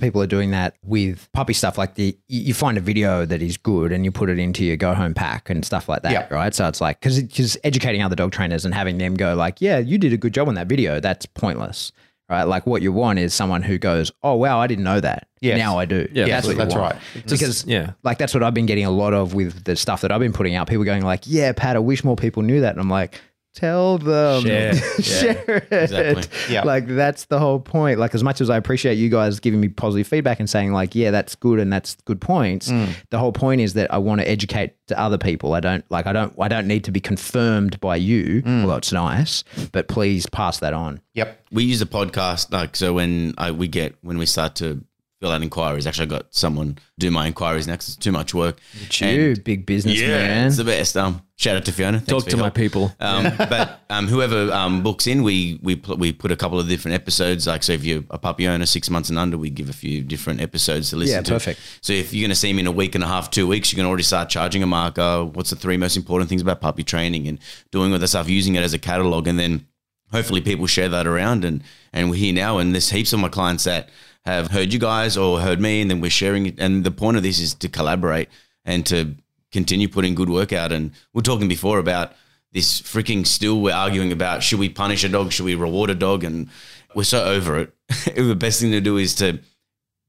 People are doing that with puppy stuff, like you find a video that is good and you put it into your go home pack and stuff like that, right? So it's like, because educating other dog trainers and having them go like, yeah, you did a good job on that video, that's pointless, right? Like what you want is someone who goes, oh, wow, I didn't know that. Yes. Now I do. Yeah, that's right. Because like that's what I've been getting a lot of with the stuff that I've been putting out. People going like, yeah, Pat, I wish more people knew that. And I'm like, tell them, share it. Exactly. Yep. Like that's the whole point. Like as much as I appreciate you guys giving me positive feedback and saying like, yeah, that's good and that's good points. Mm. The whole point is that I want to educate to other people. I don't need to be confirmed by you. Although it's nice, but please pass that on. Yep. We use a podcast. Like, so when we start to fill out inquiries, actually I got someone do my inquiries next. It's too much work. You big business man. It's the best. Shout out to Fiona. Thanks Talk to my help. People. But whoever books in, we put a couple of different episodes. Like, so if you're a puppy owner, 6 months and under, we give a few different episodes to listen to. Yeah, perfect. So if you're going to see me in a week and a half, 2 weeks, you can already start charging a marker. What's the 3 most important things about puppy training and doing all that stuff, using it as a catalogue. And then hopefully people share that around and we're here now. And there's heaps of my clients that have heard you guys or heard me and then we're sharing it. And the point of this is to collaborate and to continue putting good work out. And we're talking before about this freaking still we're arguing about, should we punish a dog? Should we reward a dog? And we're so over it. The best thing to do is to,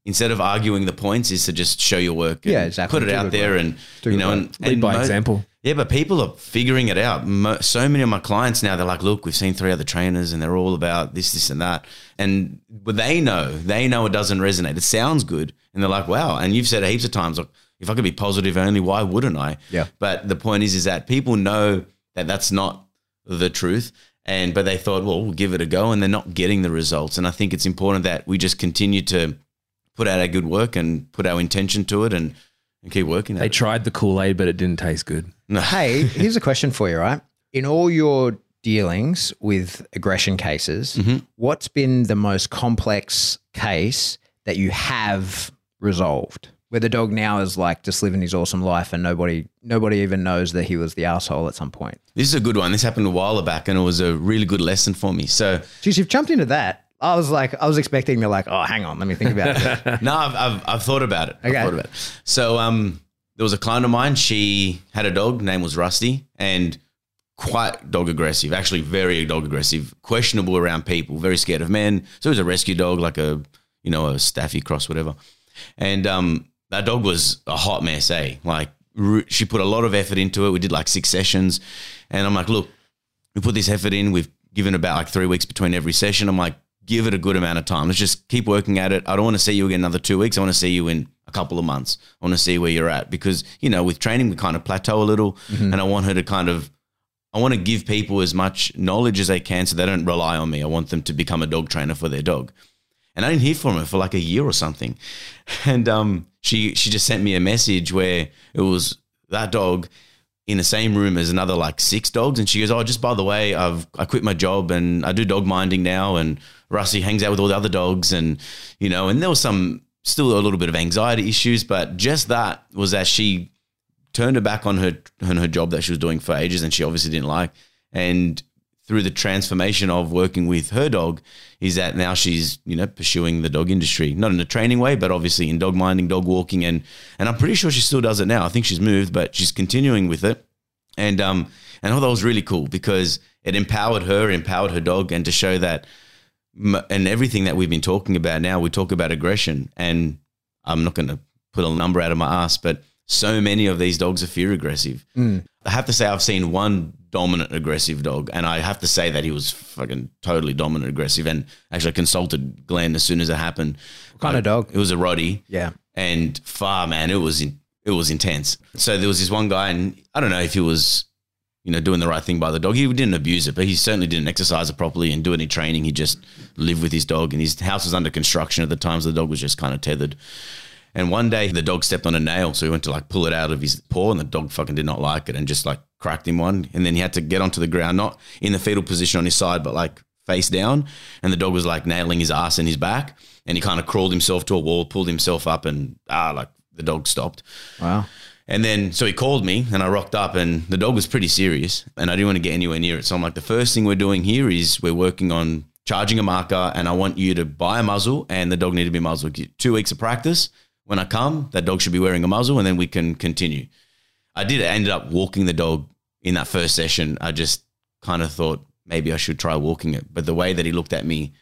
instead of arguing the points, is to just show your work. Yeah, exactly. Put it out there and, you know, and lead by example. Yeah, but people are figuring it out. So many of my clients now, they're like, look, we've seen 3 other trainers and they're all about this, this and that. And they know it doesn't resonate. It sounds good. And they're like, wow. And you've said it heaps of times, like, if I could be positive only, why wouldn't I? Yeah. But the point is that people know that that's not the truth. But they thought, well, we'll give it a go. And they're not getting the results. And I think it's important that we just continue to put out our good work and put our intention to it and keep working. They tried the Kool-Aid, but it didn't taste good. No. Hey, here's a question for you, right? In all your dealings with aggression cases, what's been the most complex case that you have resolved, where the dog now is like just living his awesome life and nobody even knows that he was the asshole at some point? This is a good one. This happened a while back and it was a really good lesson for me. So, geez, you've jumped into that. I was expecting they're like, oh, hang on, let me think about it. No, I've thought about it. Okay. I've thought about it. So there was a client of mine. She had a dog. Name was Rusty, and quite dog aggressive, actually very dog aggressive, questionable around people, very scared of men. So it was a rescue dog, like a Staffy cross, whatever. And that dog was a hot mess, eh? Like she put a lot of effort into it. We did like 6 sessions, and I'm like, look, we put this effort in. We've given about like 3 weeks between every session. I'm like, give it a good amount of time. Let's just keep working at it. I don't want to see you again another 2 weeks. I want to see you in a couple of months. I want to see where you're at because, you know, with training, we kind of plateau a little and I want to give people as much knowledge as they can so they don't rely on me. I want them to become a dog trainer for their dog. And I didn't hear from her for like a year or something. And she just sent me a message where it was that dog in the same room as another like 6 dogs. And she goes, oh, just by the way, I quit my job and I do dog minding now. And Rusty hangs out with all the other dogs and, you know, and there was still a little bit of anxiety issues, but just that was that she turned her back on her job that she was doing for ages and she obviously didn't like. And through the transformation of working with her dog is that now she's, you know, pursuing the dog industry, not in a training way, but obviously in dog minding, dog walking. And I'm pretty sure she still does it now. I think she's moved, but she's continuing with it. And I thought that was really cool because it empowered her dog and to show that and everything that we've been talking about now, we talk about aggression and I'm not going to put a number out of my ass, but so many of these dogs are fear aggressive. I have to say I've seen one dominant aggressive dog and I have to say that he was fucking totally dominant aggressive and actually I consulted Glenn as soon as it happened. What kind of dog? It was a Roddie. Yeah. And man, it was intense. So there was this one guy and I don't know if he was, you know, doing the right thing by the dog. He didn't abuse it, but he certainly didn't exercise it properly and do any training. He just lived with his dog and his house was under construction at the time, so the dog was just kind of tethered. And one day the dog stepped on a nail, so he went to like pull it out of his paw and the dog fucking did not like it and just like cracked him one. And then he had to get onto the ground, not in the fetal position on his side, but like face down. And the dog was like nailing his ass and his back and he kind of crawled himself to a wall, pulled himself up and like the dog stopped. Wow. And then, so he called me and I rocked up and the dog was pretty serious and I didn't want to get anywhere near it. So I'm like, the first thing we're doing here is we're working on charging a marker and I want you to buy a muzzle and the dog need to be muzzled. 2 weeks of practice. When I come, that dog should be wearing a muzzle and then we can continue. I did end up walking the dog in that first session. I just kind of thought maybe I should try walking it. But the way that he looked at me,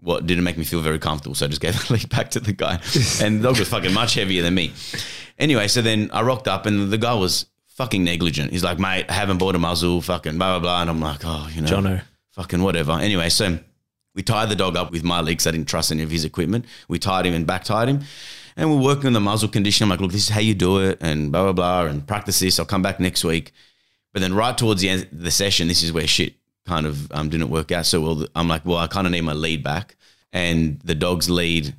well, didn't make me feel very comfortable. So I just gave the lead back to the guy and the dog was fucking much heavier than me. Anyway, so then I rocked up and the guy was fucking negligent. He's like, mate, I haven't bought a muzzle, fucking blah, blah, blah. And I'm like, oh, you know, Jono, fucking whatever. Anyway, so we tied the dog up with my legs. I didn't trust any of his equipment. We tied him and back tied him. And we're working on the muzzle condition. I'm like, look, this is how you do it and blah, blah, blah, and practice this. I'll come back next week. But then right towards the end of the session, this is where shit kind of didn't work out so well. I'm like, well, I kind of need my lead back. And the dog's leg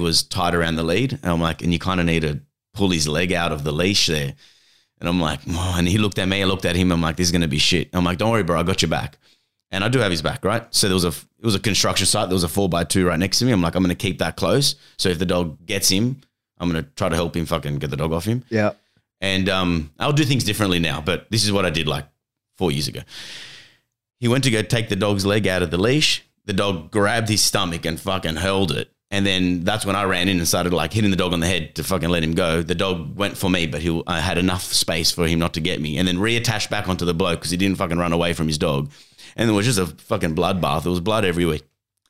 was tied around the lead. And I'm like, and you kind of need to pull his leg out of the leash there. And I'm like, oh, and he looked at me, I looked at him. I'm like, this is going to be shit. I'm like, don't worry, bro, I got your back. And I do have his back, right? So it was a construction site. There was a 4x2 right next to me. I'm like, I'm going to keep that close. So if the dog gets him, I'm going to try to help him fucking get the dog off him. Yeah. And I'll do things differently now, but this is what I did like 4 years ago. He went to go take the dog's leg out of the leash. The dog grabbed his stomach and fucking hurled it. And then that's when I ran in and started like hitting the dog on the head to fucking let him go. The dog went for me, but I had enough space for him not to get me, and then reattached back onto the bloke because he didn't fucking run away from his dog. And it was just a fucking bloodbath. There was blood everywhere.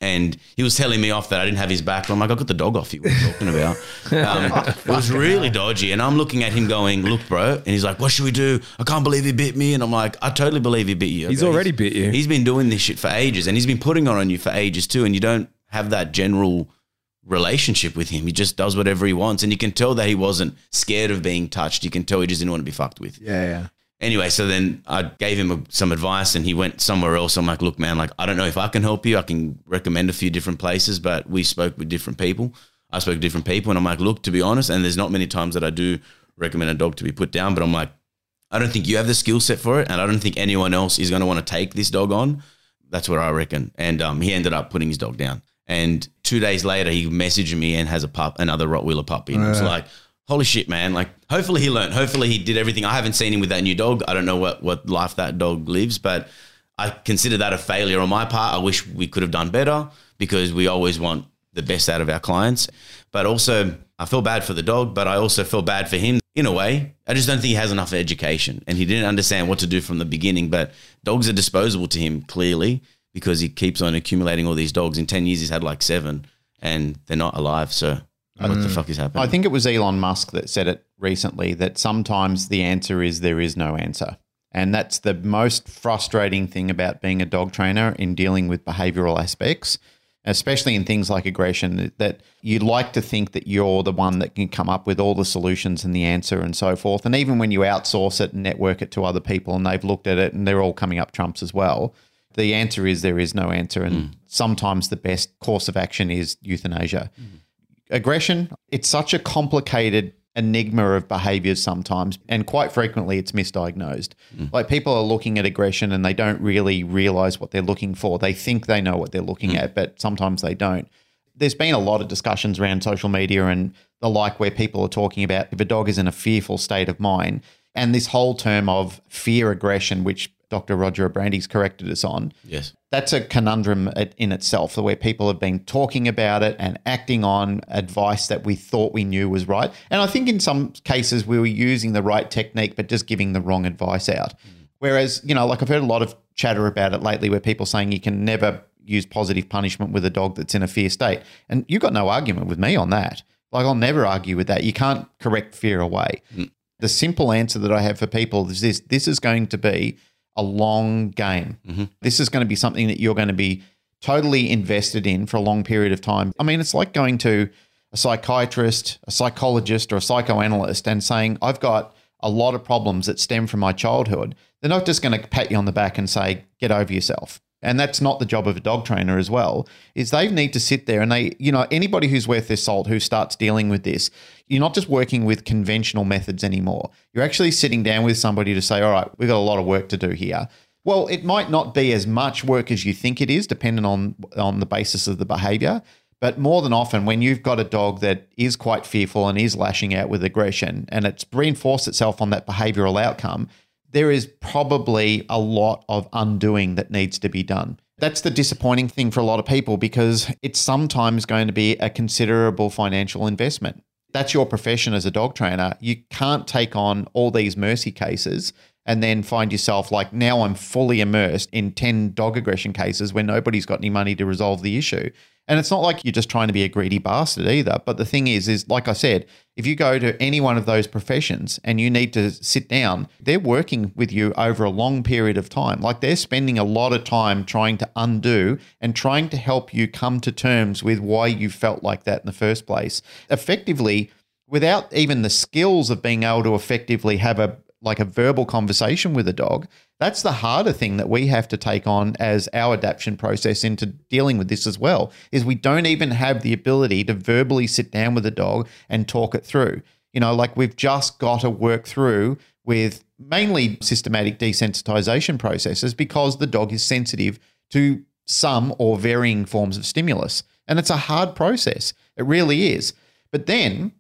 And he was telling me off that I didn't have his back. I'm like, I got the dog off you. What are you talking about? It was really dodgy. And I'm looking at him going, look, bro. And he's like, what should we do? I can't believe he bit me. And I'm like, I totally believe he bit you. Okay? He's already bit you. He's been doing this shit for ages. And he's been putting on you for ages too. And you don't have that general relationship with him. He just does whatever he wants. And you can tell that he wasn't scared of being touched. You can tell he just didn't want to be fucked with. Yeah, yeah. Anyway, so then I gave him some advice and he went somewhere else. I'm like, look, man, like, I don't know if I can help you. I can recommend a few different places, but we spoke with different people. I spoke to different people and I'm like, look, to be honest, and there's not many times that I do recommend a dog to be put down, but I'm like, I don't think you have the skill set for it and I don't think anyone else is going to want to take this dog on. That's what I reckon. And he ended up putting his dog down. And 2 days later, he messaged me and has a pup, another Rottweiler puppy. And it's like, holy shit, man. Like, hopefully he learned. Hopefully he did everything. I haven't seen him with that new dog. I don't know what life that dog lives, but I consider that a failure on my part. I wish we could have done better because we always want the best out of our clients. But also I feel bad for the dog, but I also feel bad for him in a way. I just don't think he has enough education and he didn't understand what to do from the beginning, but dogs are disposable to him clearly because he keeps on accumulating all these dogs. In 10 years, he's had like 7 and they're not alive. So what the fuck is happening? I think it was Elon Musk that said it recently, that sometimes the answer is there is no answer. And that's the most frustrating thing about being a dog trainer in dealing with behavioral aspects, especially in things like aggression, that you like to think that you're the one that can come up with all the solutions and the answer and so forth. And even when you outsource it and network it to other people and they've looked at it and they're all coming up trumps as well, the answer is there is no answer. And sometimes the best course of action is euthanasia. Aggression, it's such a complicated enigma of behaviors sometimes, and quite frequently it's misdiagnosed. Like people are looking at aggression and they don't really realize what they're looking for. They think they know what they're looking at, but sometimes they don't. There's been a lot of discussions around social media and the like where people are talking about if a dog is in a fearful state of mind, and this whole term of fear aggression, which Dr. Roger Brandy's corrected us on. Yes. That's a conundrum in itself, where people have been talking about it and acting on advice that we thought we knew was right. And I think in some cases we were using the right technique but just giving the wrong advice out. Whereas, you know, like I've heard a lot of chatter about it lately where people saying you can never use positive punishment with a dog that's in a fear state. And you've got no argument with me on that. Like I'll never argue with that. You can't correct fear away. The simple answer that I have for people is this is going to be a long game. This is going to be something that you're going to be totally invested in for a long period of time. I mean, it's like going to a psychiatrist, a psychologist, or a psychoanalyst and saying, I've got a lot of problems that stem from my childhood. They're not just going to pat you on the back and say, get over yourself. And that's not the job of a dog trainer as well, is they need to sit there and they, you know, anybody who's worth their salt who starts dealing with this, you're not just working with conventional methods anymore. You're actually sitting down with somebody to say, all right, we've got a lot of work to do here. Well, it might not be as much work as you think it is, depending on the basis of the behavior. But more than often, when you've got a dog that is quite fearful and is lashing out with aggression and it's reinforced itself on that behavioral outcome, there is probably a lot of undoing that needs to be done. That's the disappointing thing for a lot of people, because it's sometimes going to be a considerable financial investment. That's your profession as a dog trainer. You can't take on all these mercy cases and then find yourself like, now I'm fully immersed in 10 dog aggression cases where nobody's got any money to resolve the issue. And it's not like you're just trying to be a greedy bastard either. But the thing is like I said, if you go to any one of those professions and you need to sit down, they're working with you over a long period of time. Like, they're spending a lot of time trying to undo and trying to help you come to terms with why you felt like that in the first place. Effectively, without even the skills of being able to effectively have a verbal conversation with a dog, that's the harder thing that we have to take on as our adaptation process into dealing with this as well, is we don't even have the ability to verbally sit down with a dog and talk it through. You know, like, we've just got to work through with mainly systematic desensitization processes, because the dog is sensitive to some or varying forms of stimulus. And it's a hard process. It really is. But then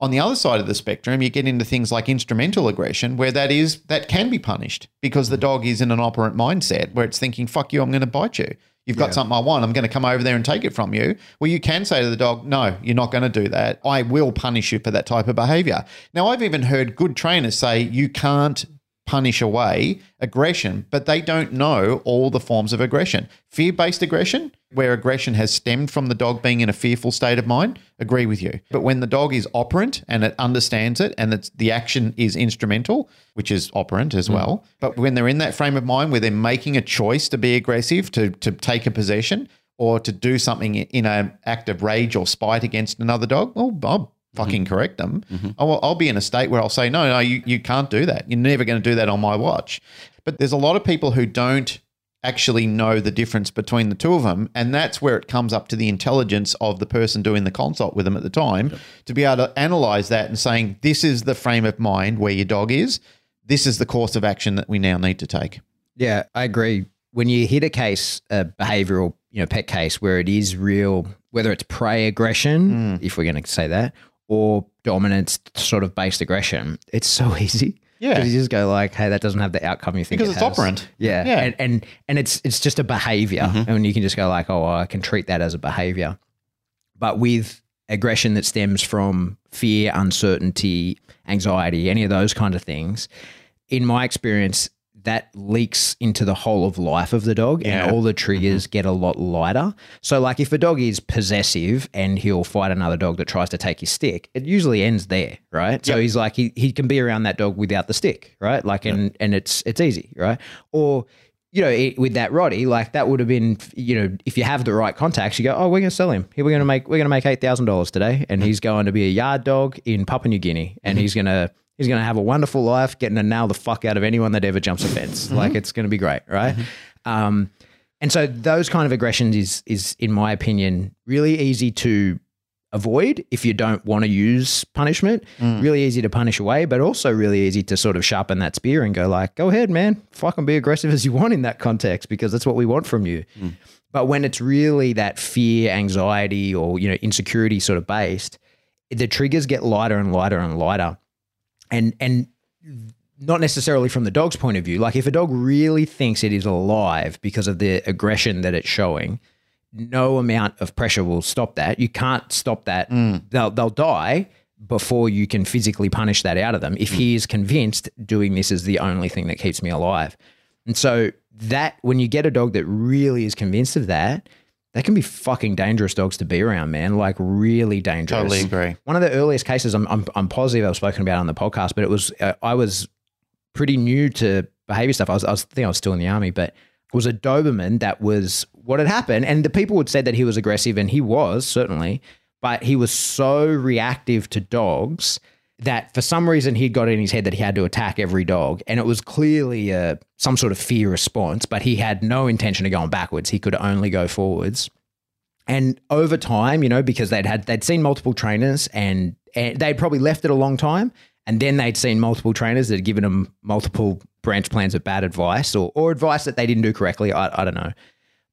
on the other side of the spectrum, you get into things like instrumental aggression, where that can be punished because the dog is in an operant mindset where it's thinking, fuck you, I'm going to bite you. You've got something I want. I'm going to come over there and take it from you. Well, you can say to the dog, no, you're not going to do that. I will punish you for that type of behavior. Now, I've even heard good trainers say you can't punish away aggression, but they don't know all the forms of aggression. Fear-based aggression, where aggression has stemmed from the dog being in a fearful state of mind, agree with you. But when the dog is operant and it understands it, and it's, the action is instrumental, which is operant as well, but when they're in that frame of mind where they're making a choice to be aggressive, to take a possession, or to do something in an act of rage or spite against another dog, well, Bob, fucking correct them. I'll be in a state where I'll say, no, you can't do that. You're never going to do that on my watch. But there's a lot of people who don't actually know the difference between the two of them. And that's where it comes up to the intelligence of the person doing the consult with them at the time to be able to analyze that and saying, this is the frame of mind where your dog is. This is the course of action that we now need to take. Yeah, I agree. When you hit a case, a behavioral, pet case where it is real, whether it's prey aggression, if we're going to say that, or dominance sort of based aggression, it's so easy. Yeah. Because you just go like, hey, that doesn't have the outcome you think it has. Because it's operant. Yeah. And it's just a behavior. And you can just go like, oh, I can treat that as a behavior. But with aggression that stems from fear, uncertainty, anxiety, any of those kind of things, in my experience, that leaks into the whole of life of the dog and all the triggers get a lot lighter. So like if a dog is possessive and he'll fight another dog that tries to take his stick, it usually ends there, right? So he's like, he can be around that dog without the stick, right? Like, and it's easy, right? Or, with that Roddy, like that would have been, if you have the right contacts, you go, oh, we're going to sell him. We're going to make $8,000 today. And he's going to be a yard dog in Papua New Guinea and He's going to have a wonderful life, getting to nail the fuck out of anyone that ever jumps a fence. Like it's going to be great, right? And so those kind of aggressions is in my opinion, really easy to avoid if you don't want to use punishment. Really easy to punish away, but also really easy to sort of sharpen that spear and go like, go ahead, man, fucking be aggressive as you want in that context because that's what we want from you. But when it's really that fear, anxiety, or insecurity sort of based, the triggers get lighter and lighter and lighter. And not necessarily from the dog's point of view. Like if a dog really thinks it is alive because of the aggression that it's showing, no amount of pressure will stop that. You can't stop that. They'll die before you can physically punish that out of them. If he is convinced doing this is the only thing that keeps me alive. And so that when you get a dog that really is convinced of that, they can be fucking dangerous dogs to be around, man. Like really dangerous. Totally agree. One of the earliest cases I'm positive I've spoken about on the podcast, but it was I was pretty new to behavior stuff. I think I was still in the army, but it was a Doberman that was what had happened, and the people had said that he was aggressive, and he was certainly, but he was so reactive to dogs that for some reason he'd got in his head that he had to attack every dog, and it was clearly some sort of fear response, but he had no intention of going backwards. He could only go forwards. And over time, because they'd seen multiple trainers and they'd probably left it a long time, and then they'd seen multiple trainers that had given them multiple branch plans of bad advice or advice that they didn't do correctly. I don't know.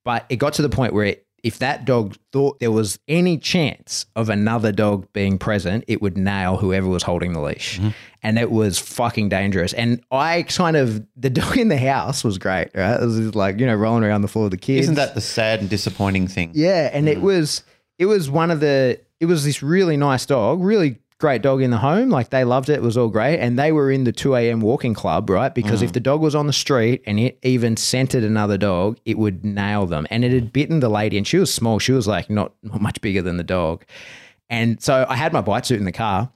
But it got to the point where if that dog thought there was any chance of another dog being present, it would nail whoever was holding the leash. Mm-hmm. And it was fucking dangerous. And I kind of, the dog in the house was great, right? It was like, you know, rolling around the floor of the kids. Isn't that the sad and disappointing thing? Yeah. And it was one of the, it was this really nice dog, really great dog in the home. Like they loved it. It was all great. And they were in the 2 a.m. walking club, right? Because if the dog was on the street and it even scented another dog, it would nail them. And it had bitten the lady and she was small. She was like not much bigger than the dog. And so I had my bite suit in the car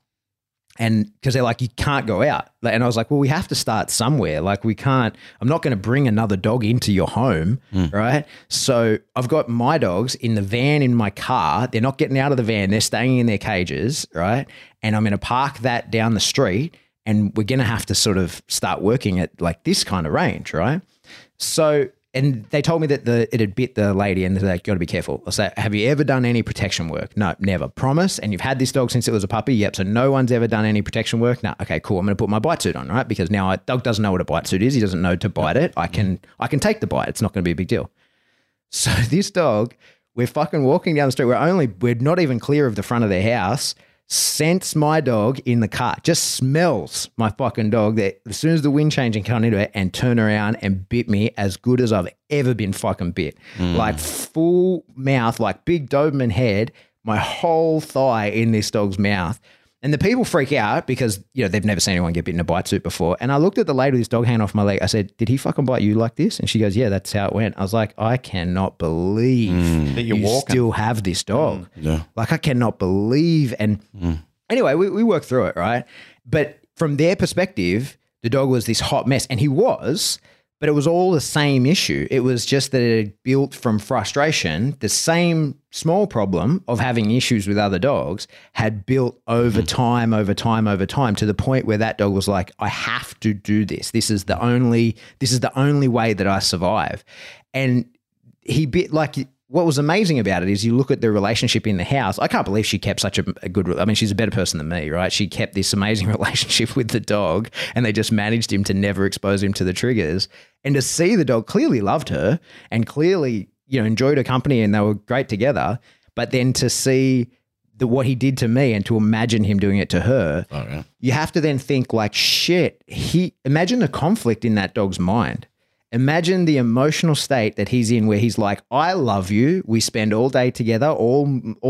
and because they're like, you can't go out. And I was like, well, we have to start somewhere. Like we can't, I'm not going to bring another dog into your home, right? So I've got my dogs in the van in my car. They're not getting out of the van. They're staying in their cages, right? And I'm going to park that down the street and we're going to have to sort of start working at like this kind of range, right? So, and they told me that it had bit the lady and they're like, got to be careful. I say, have you ever done any protection work? No, never. Promise. And you've had this dog since it was a puppy? Yep. So no one's ever done any protection work? No. Okay, cool. I'm going to put my bite suit on, right? Because now a dog doesn't know what a bite suit is. He doesn't know to bite it. I can take the bite. It's not going to be a big deal. So this dog, we're fucking walking down the street. We're not even clear of the front of their house. Sense my dog in the car, just smells my fucking dog there as soon as the wind changing come into it and turn around and bit me as good as I've ever been fucking bit. Like full mouth, like big Doberman head, my whole thigh in this dog's mouth. And the people freak out because, you know, they've never seen anyone get bitten in a bite suit before. And I looked at the lady with this dog hanging off my leg. I said, did he fucking bite you like this? And she goes, yeah, that's how it went. I was like, I cannot believe that you still have this dog. Yeah. Like I cannot believe. And anyway, we worked through it, right? But from their perspective, the dog was this hot mess. And he was, but it was all the same issue. It was just that it had built from frustration. The same small problem of having issues with other dogs had built over time to the point where that dog was like, I have to do this. This is the only way that I survive. And he bit like, what was amazing about it is you look at the relationship in the house. I can't believe she kept such a good, I mean, she's a better person than me, right? She kept this amazing relationship with the dog and they just managed him to never expose him to the triggers. And to see the dog clearly loved her and clearly, you know, enjoyed her company and they were great together, but then to see what he did to me and to imagine him doing it to her, you have to then think like, shit, imagine the conflict in that dog's mind. Imagine the emotional state that he's in where he's like, I love you. We spend all day together. All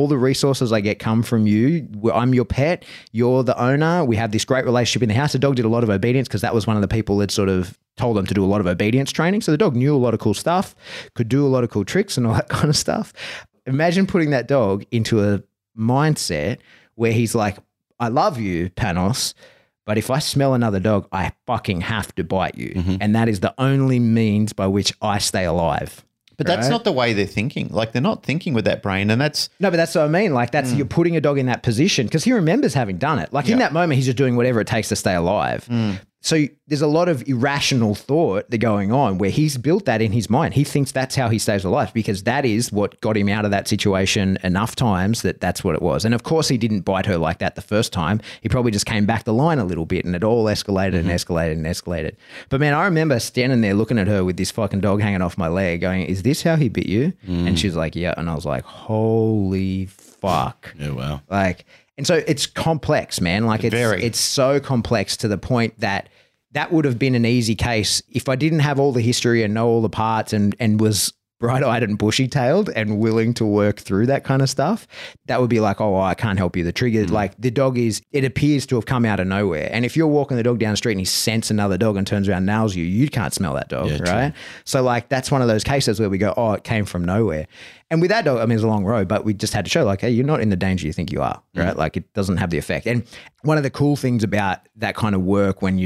the resources I get come from you. I'm your pet. You're the owner. We have this great relationship in the house. The dog did a lot of obedience because that was one of the people that sort of told them to do a lot of obedience training. So the dog knew a lot of cool stuff, could do a lot of cool tricks and all that kind of stuff. Imagine putting that dog into a mindset where he's like, I love you, Panos, but if I smell another dog, I fucking have to bite you. Mm-hmm. And that is the only means by which I stay alive. But that's not the way they're thinking. Like they're not thinking with that brain and that's. No, but that's what I mean. Like that's, you're putting a dog in that position because he remembers having done it. Like in that moment, he's just doing whatever it takes to stay alive. So there's a lot of irrational thought that's going on where he's built that in his mind. He thinks that's how he stays alive because that is what got him out of that situation enough times that that's what it was. And of course he didn't bite her like that the first time. He probably just came back the line a little bit and it all escalated and escalated and escalated. But man, I remember standing there looking at her with this fucking dog hanging off my leg going, is this how he bit you? And she's like, yeah. And I was like, holy fuck. Yeah, wow. Like, and so it's complex, man. Like it's so complex to the point that that would have been an easy case if I didn't have all the history and know all the parts and was bright-eyed and bushy-tailed and willing to work through that kind of stuff. That would be like, oh, I can't help you. The trigger, like the dog is, it appears to have come out of nowhere. And if you're walking the dog down the street and he scents another dog and turns around and nails you, you can't smell that dog, right? True. So like that's one of those cases where we go, oh, it came from nowhere. And with that dog, I mean, it's a long road, but we just had to show like, hey, you're not in the danger you think you are, right? Like it doesn't have the effect. And one of the cool things about that kind of work when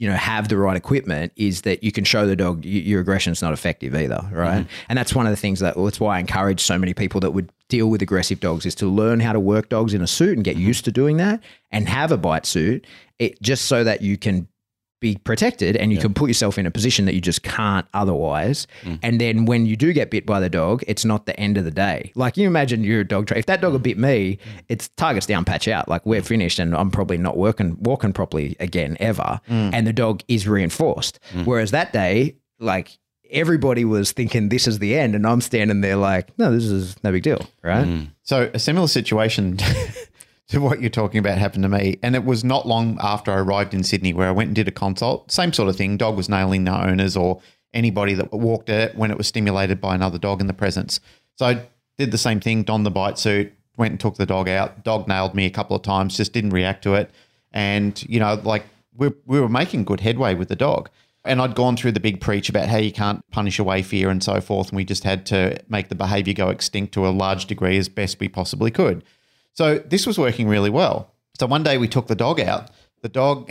you know, have the right equipment is that you can show the dog your aggression is not effective either, right? And that's one of the things that's why I encourage so many people that would deal with aggressive dogs is to learn how to work dogs in a suit and get used to doing that and have a bite suit just so that you can be protected and you can put yourself in a position that you just can't otherwise. And then when you do get bit by the dog, it's not the end of the day. Like you imagine you're a dog trainer. If that dog had bit me, it's targets down, patch out. Like we're finished and I'm probably not walking properly again ever. And the dog is reinforced. Whereas that day, like everybody was thinking this is the end, and I'm standing there like, no, this is no big deal, right? Mm. So a similar situation to what you're talking about happened to me, and it was not long after I arrived in Sydney where I went and did a consult. Same sort of thing. Dog was nailing the owners or anybody that walked it when it was stimulated by another dog in the presence. So I did the same thing, donned the bite suit, went and took the dog out. Dog nailed me a couple of times, just didn't react to it. And, you know, like we were making good headway with the dog. And I'd gone through the big preach about how you can't punish away fear and so forth. And we just had to make the behavior go extinct to a large degree as best we possibly could. So this was working really well. So one day we took the dog out. The dog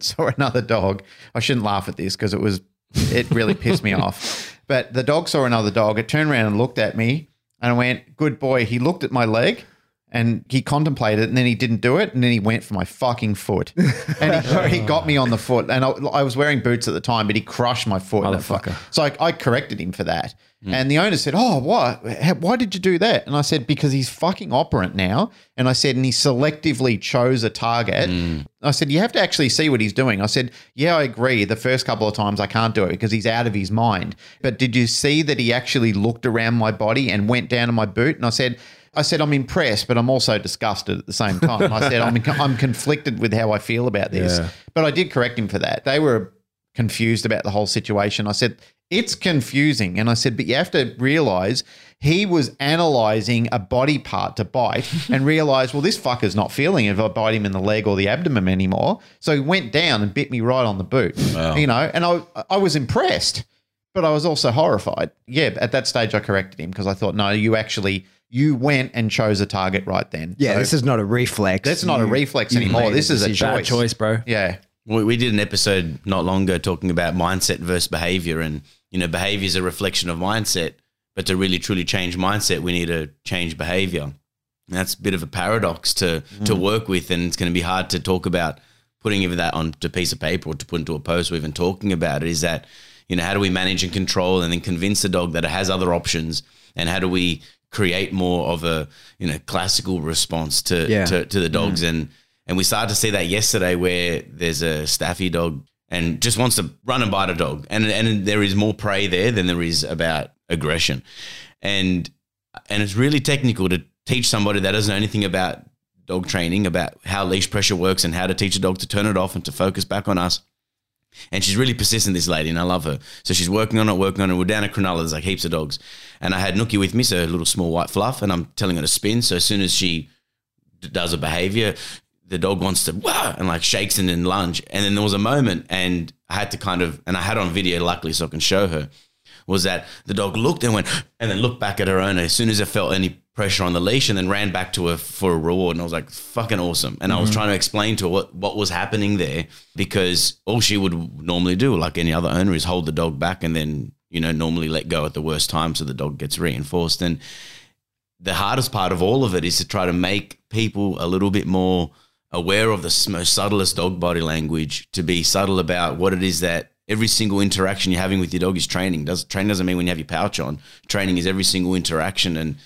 saw another dog. I shouldn't laugh at this because it really pissed me off. But the dog saw another dog. It turned around and looked at me and I went, good boy. He looked at my leg and he contemplated it and then he didn't do it and then he went for my fucking foot. And he got me on the foot. And I was wearing boots at the time, but he crushed my foot. Motherfucker. So I corrected him for that. Mm. And the owner said, oh, what? Why did you do that? And I said, because he's fucking operant now. And I said, and he selectively chose a target. Mm. I said, you have to actually see what he's doing. I said, yeah, I agree. The first couple of times I can't do it because he's out of his mind. But did you see that he actually looked around my body and went down to my boot? And I said, I'm impressed, but I'm also disgusted at the same time. And I said, I'm conflicted with how I feel about this. Yeah. But I did correct him for that. They were confused about the whole situation. I said, it's confusing. And I said, but you have to realize he was analyzing a body part to bite and realized, well, this fucker's not feeling it if I bite him in the leg or the abdomen anymore. So he went down and bit me right on the boot, wow. You know, and I was impressed, but I was also horrified. Yeah. At that stage, I corrected him because I thought, no, you went and chose a target right then. Yeah. So this is not a reflex. That's not a reflex anymore. This is a choice. Bad choice, bro. Yeah. We did an episode not long ago talking about mindset versus behavior, and you know, behavior is a reflection of mindset, but to really truly change mindset, we need to change behavior. And that's a bit of a paradox to work with, and it's going to be hard to talk about putting even that on a piece of paper or to put into a post or even talking about it. Is that, you know, how do we manage and control and then convince the dog that it has other options, and how do we create more of a, you know, classical response to the dogs? Yeah. And we started to see that yesterday where there's a staffy dog and just wants to run and bite a dog. And there is more prey there than there is about aggression. And it's really technical to teach somebody that doesn't know anything about dog training, about how leash pressure works and how to teach a dog to turn it off and to focus back on us. And she's really persistent, this lady, and I love her. So she's working on it. We're down at Cronulla. There's like heaps of dogs. And I had Nookie with me, so a little small white fluff, and I'm telling her to spin. So as soon as she does a behavior, the dog wants to wah, and like shakes and then lunge. And then there was a moment, and I had to and I had on video luckily so I can show her, was that the dog looked and went and then looked back at her owner as soon as it felt any pressure on the leash, and then ran back to her for a reward. And I was like, fucking awesome. And I was trying to explain to her what was happening there, because all she would normally do, like any other owner, is hold the dog back and then, you know, normally let go at the worst time so the dog gets reinforced. And the hardest part of all of it is to try to make people a little bit more aware of the most subtlest dog body language, to be subtle about what it is that every single interaction you're having with your dog is training. Training doesn't mean when you have your pouch on. Training is every single interaction. And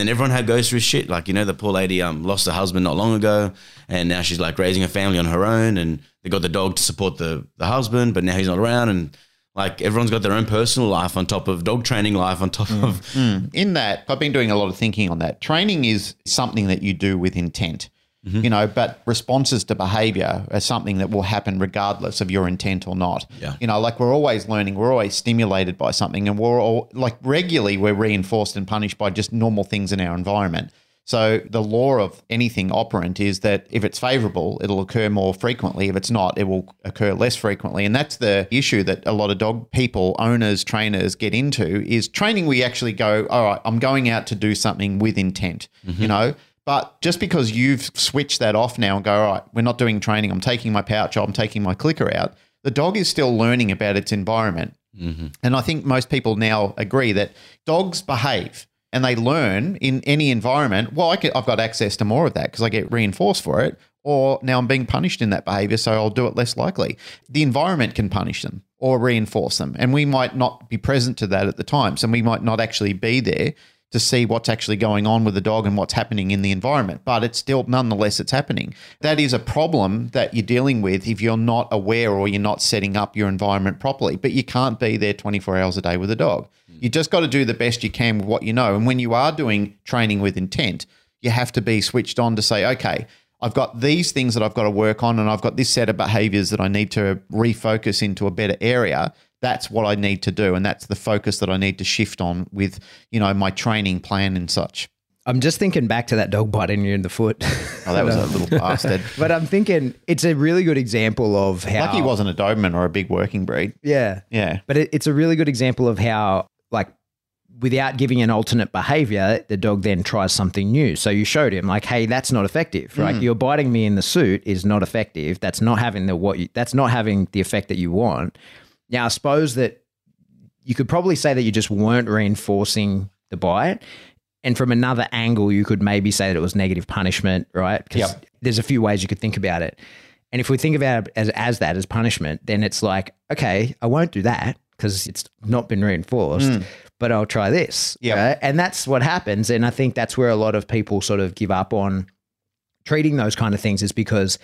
then everyone goes through shit. Like, you know, the poor lady lost her husband not long ago, and now she's like raising a family on her own, and they got the dog to support the husband, but now he's not around. And like, everyone's got their own personal life on top of dog training life on top of. Mm. In that, I've been doing a lot of thinking on that. Training is something that you do with intent. You know, but responses to behavior are something that will happen regardless of your intent or not. Yeah. You know, like we're always learning, we're always stimulated by something, and we're all like regularly we're reinforced and punished by just normal things in our environment. So the law of anything operant is that if it's favorable, it'll occur more frequently. If it's not, it will occur less frequently. And that's the issue that a lot of dog people, owners, trainers get into is training. We actually go, all right, I'm going out to do something with intent, you know. But just because you've switched that off now and go, all right, we're not doing training, I'm taking my pouch, I'm taking my clicker out, the dog is still learning about its environment. And I think most people now agree that dogs behave and they learn in any environment. Well, I've got access to more of that because I get reinforced for it, or now I'm being punished in that behavior, so I'll do it less likely. The environment can punish them or reinforce them, and we might not be present to that at the time, so we might not actually be there. to see what's actually going on with the dog and what's happening in the environment. But it's still, nonetheless, it's happening. That is a problem that you're dealing with if you're not aware or you're not setting up your environment properly. But you can't be there 24 hours a day with a dog. You just got to do the best you can with what you know. And when you are doing training with intent, you have to be switched on to say, okay, I've got these things that I've got to work on, and I've got this set of behaviors that I need to refocus into a better area. That's what I need to do, and that's the focus that I need to shift on with, you know, my training plan and such. I'm just thinking back to that dog biting you in the foot. Oh, that was a little bastard. But I'm thinking it's a really good example of how— Lucky wasn't a Doberman or a big working breed. Yeah. Yeah. But it's a really good example of how, like, without giving an alternate behavior, the dog then tries something new. So you showed him, like, hey, that's not effective, right? Mm. You're biting me in the suit is not effective. That's not having the effect that you want. Now, I suppose that you could probably say that you just weren't reinforcing the bite. And from another angle, you could maybe say that it was negative punishment, right? Because there's a few ways you could think about it. And if we think about it as punishment, then it's like, okay, I won't do that because it's not been reinforced, but I'll try this. Yep. Right? And that's what happens. And I think that's where a lot of people sort of give up on treating those kind of things, is because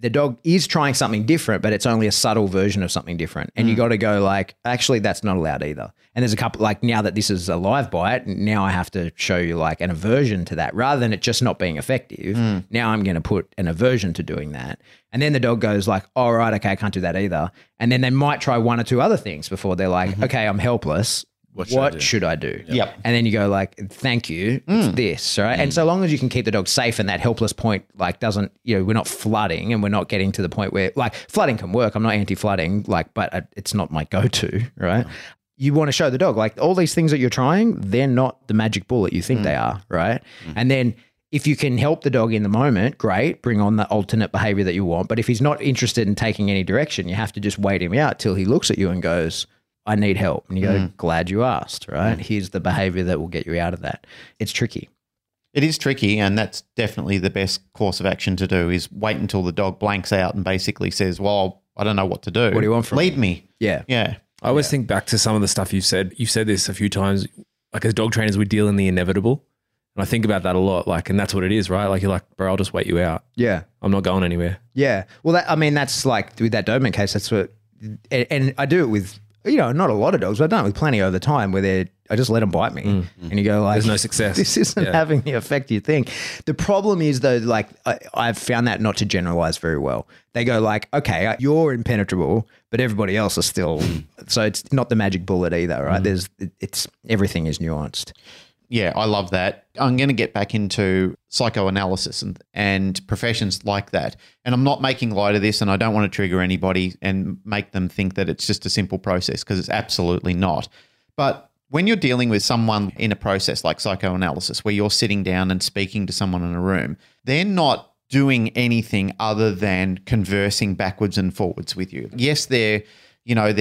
the dog is trying something different, but it's only a subtle version of something different. And you got to go, like, actually, that's not allowed either. And there's a couple, like, now that this is a live bite, now I have to show you, like, an aversion to that rather than it just not being effective. Now I'm going to put an aversion to doing that. And then the dog goes, like, all right, okay, I can't do that either. And then they might try one or two other things before they're like, okay, I'm helpless. What should I do? Yep. And then you go, like, thank you. It's this, right? And so long as you can keep the dog safe and that helpless point, like, doesn't, you know, we're not flooding and we're not getting to the point where, like, flooding can work. I'm not anti-flooding, like, but it's not my go-to, right? No. You want to show the dog, like, all these things that you're trying, they're not the magic bullet you think they are, right? And then if you can help the dog in the moment, great, bring on the alternate behavior that you want. But if he's not interested in taking any direction, you have to just wait him out till he looks at you and goes, I need help. And you go, glad you asked, right? Here's the behavior that will get you out of that. It's tricky. It is tricky, and that's definitely the best course of action to do, is wait until the dog blanks out and basically says, well, I don't know what to do. What do you want from me? Lead me. Yeah. Yeah. I always think back to some of the stuff you've said. You've said this a few times. Like, as dog trainers, we deal in the inevitable. And I think about that a lot. Like, and that's what it is, right? Like, you're like, bro, I'll just wait you out. Yeah. I'm not going anywhere. Yeah. Well, that, I mean, that's like with that Doberman case, that's what, and I do it with, you know, not a lot of dogs, but I've done it with plenty over the time where I just let them bite me. And you go, like, there's no success. This isn't having the effect you think. The problem is, though, like, I've found that not to generalize very well. They go, like, okay, you're impenetrable, but everybody else is still. So it's not the magic bullet either, right? Everything is nuanced. Yeah, I love that. I'm going to get back into psychoanalysis and professions like that. And I'm not making light of this, and I don't want to trigger anybody and make them think that it's just a simple process, because it's absolutely not. But when you're dealing with someone in a process like psychoanalysis, where you're sitting down and speaking to someone in a room, they're not doing anything other than conversing backwards and forwards with you. Yes, they're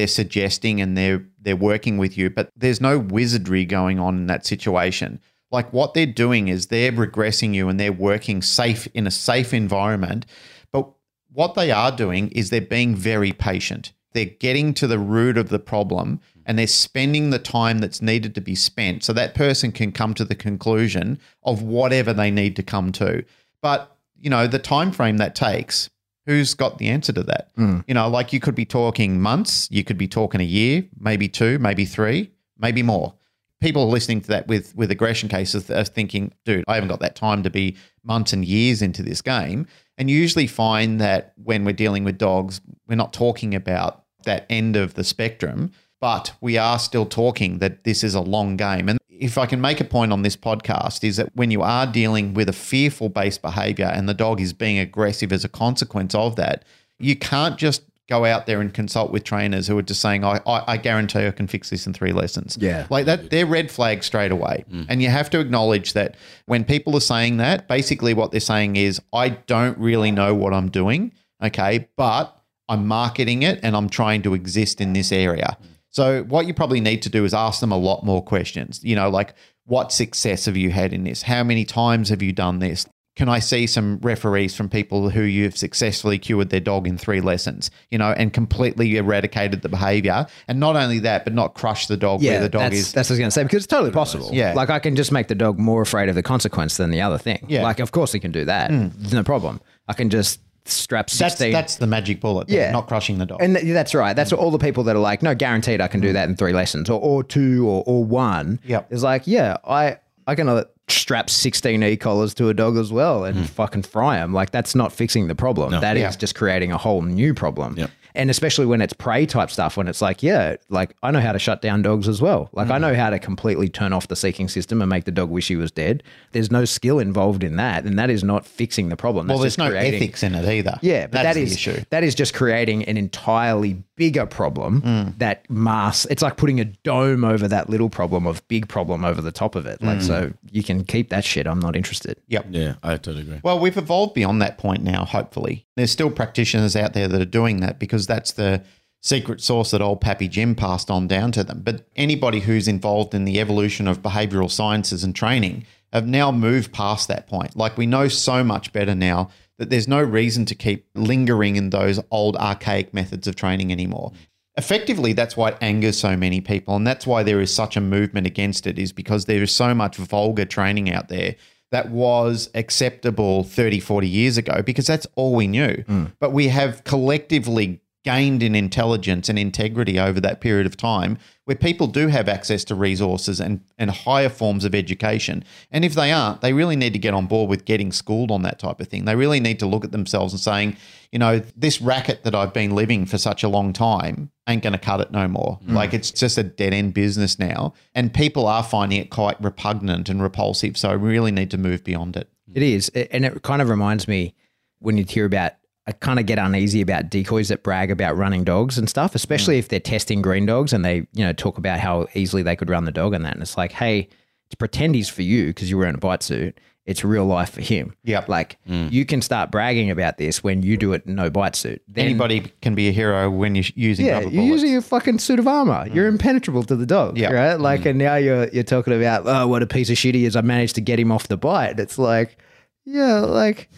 suggesting and they're working with you, but there's no wizardry going on in that situation. Like, what they're doing is they're regressing you and they're working safe in a safe environment. But what they are doing is they're being very patient. They're getting to the root of the problem and they're spending the time that's needed to be spent so that person can come to the conclusion of whatever they need to come to. But, you know, the time frame that takes, who's got the answer to that? You know, like, you could be talking months, you could be talking a year, maybe two, maybe three, maybe more. People listening to that with aggression cases are thinking, dude, I haven't got that time to be months and years into this game. And you usually find that when we're dealing with dogs, we're not talking about that end of the spectrum, but we are still talking that this is a long game. And if I can make a point on this podcast, is that when you are dealing with a fearful-based behavior and the dog is being aggressive as a consequence of that, you can't just go out there and consult with trainers who are just saying, I guarantee I can fix this in 3 lessons. Yeah. Like that, they're red flags straight away. And you have to acknowledge that when people are saying that, basically what they're saying is, I don't really know what I'm doing, okay, but I'm marketing it and I'm trying to exist in this area. So what you probably need to do is ask them a lot more questions, you know, like, what success have you had in this? How many times have you done this? can I see some referees from people who you've successfully cured their dog in 3 lessons, you know, and completely eradicated the behavior? And not only that, but not crush the dog where the dog is. That's what I was going to say, because it's totally possible. Yeah. Like, I can just make the dog more afraid of the consequence than the other thing. Yeah. Like, of course he can do that. Mm. No problem. I can just strap 16. That's the magic bullet. Yeah. Not crushing the dog. And that's right. That's all the people that are like, no, guaranteed I can do that in 3 lessons or 2 or 1. Yep. It's like, yeah, I can strap 16 e-collars to a dog as well and fucking fry them. Like, that's not fixing the problem. No. That is just creating a whole new problem. Yep. And especially when it's prey type stuff, when it's like, yeah, like I know how to shut down dogs as well. Like I know how to completely turn off the seeking system and make the dog wish he was dead. There's no skill involved in that. And that is not fixing the problem. Well, there's no ethics in it either. Yeah. But that is the issue. That is just creating an entirely bigger problem that masks. It's like putting a dome over that little problem of big problem over the top of it. Like, so you can keep that shit. I'm not interested. Yep. Yeah, I totally agree. Well, we've evolved beyond that point now, hopefully. There's still practitioners out there that are doing that because that's the secret sauce that old Pappy Jim passed on down to them. But anybody who's involved in the evolution of behavioural sciences and training have now moved past that point. Like, we know so much better now that there's no reason to keep lingering in those old archaic methods of training anymore. Effectively, that's why it angers so many people, and that's why there is such a movement against it, is because there is so much vulgar training out there that was acceptable 30, 40 years ago, because that's all we knew. But we have collectively gained in intelligence and integrity over that period of time, where people do have access to resources and higher forms of education. And if they aren't, they really need to get on board with getting schooled on that type of thing. They really need to look at themselves and saying, you know, this racket that I've been living for such a long time ain't going to cut it no more. Like, it's just a dead end business now. And people are finding it quite repugnant and repulsive. So we really need to move beyond it. It is. And it kind of reminds me, when you hear about, I kind of get uneasy about decoys that brag about running dogs and stuff, especially if they're testing green dogs and they, you know, talk about how easily they could run the dog and that. And it's like, hey, it's pretend he's for you because you were in a bite suit. It's real life for him. Yeah. Like you can start bragging about this when you do it in no bite suit. Then, anybody can be a hero when you're using rubber bullets. You're using your fucking suit of armor. You're impenetrable to the dog, right? Like, and now you're talking about, oh, what a piece of shit he is. I managed to get him off the bite. It's like, yeah, like...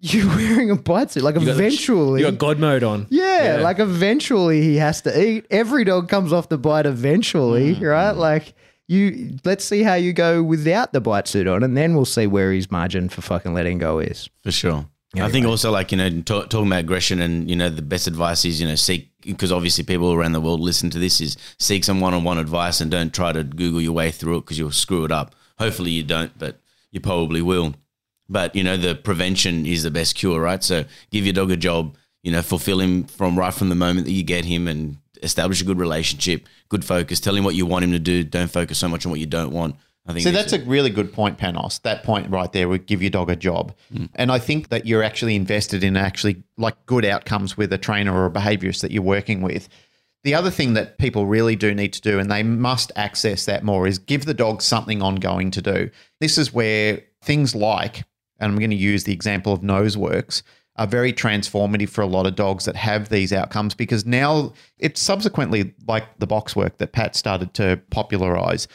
You're wearing a bite suit. Like, eventually. You got God mode on. Yeah, like eventually he has to eat. Every dog comes off the bite eventually, right? Like, let's see how you go without the bite suit on, and then we'll see where his margin for fucking letting go is. For sure. Anyway. I think also, like, you know, talking about aggression and, you know, the best advice is, you know, seek, because obviously people around the world listen to this, is seek some one-on-one advice and don't try to Google your way through it because you'll screw it up. Hopefully you don't, but you probably will. But, you know, the prevention is the best cure, right? So give your dog a job, you know, fulfill him right from the moment that you get him, and establish a good relationship, good focus. Tell him what you want him to do. Don't focus so much on what you don't want. I think that's a really good point, Panos. That point right there would give your dog a job. And I think that you're actually invested in actually like good outcomes with a trainer or a behaviorist that you're working with. The other thing that people really do need to do, and they must access that more, is give the dog something ongoing to do. This is where things like, and I'm going to use the example of nose works, are very transformative for a lot of dogs that have these outcomes, because now it's subsequently like the box work that Pat started to popularize.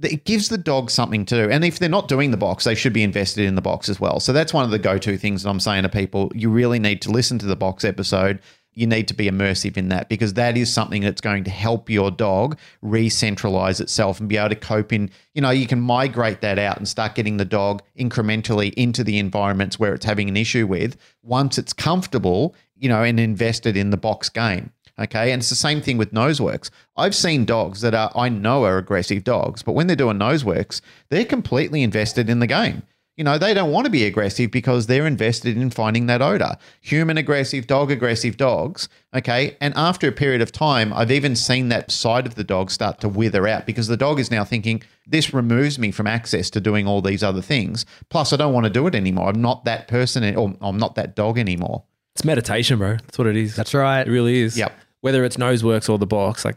It gives the dog something to do. And if they're not doing the box, they should be invested in the box as well. So that's one of the go-to things that I'm saying to people. You really need to listen to the box episode. You need to be immersive in that, because that is something that's going to help your dog re-centralize itself and be able to cope in, you know, you can migrate that out and start getting the dog incrementally into the environments where it's having an issue with, once it's comfortable, you know, and invested in the box game. Okay. And it's the same thing with noseworks. I've seen dogs that I know are aggressive dogs, but when they're doing noseworks, they're completely invested in the game. You know, they don't want to be aggressive because they're invested in finding that odor. Human aggressive dogs, okay? And after a period of time, I've even seen that side of the dog start to wither out, because the dog is now thinking, this removes me from access to doing all these other things. Plus, I don't want to do it anymore. I'm not that person, or I'm not that dog anymore. It's meditation, bro. That's what it is. That's right. It really is. Yep. Whether it's nose works or the box, like,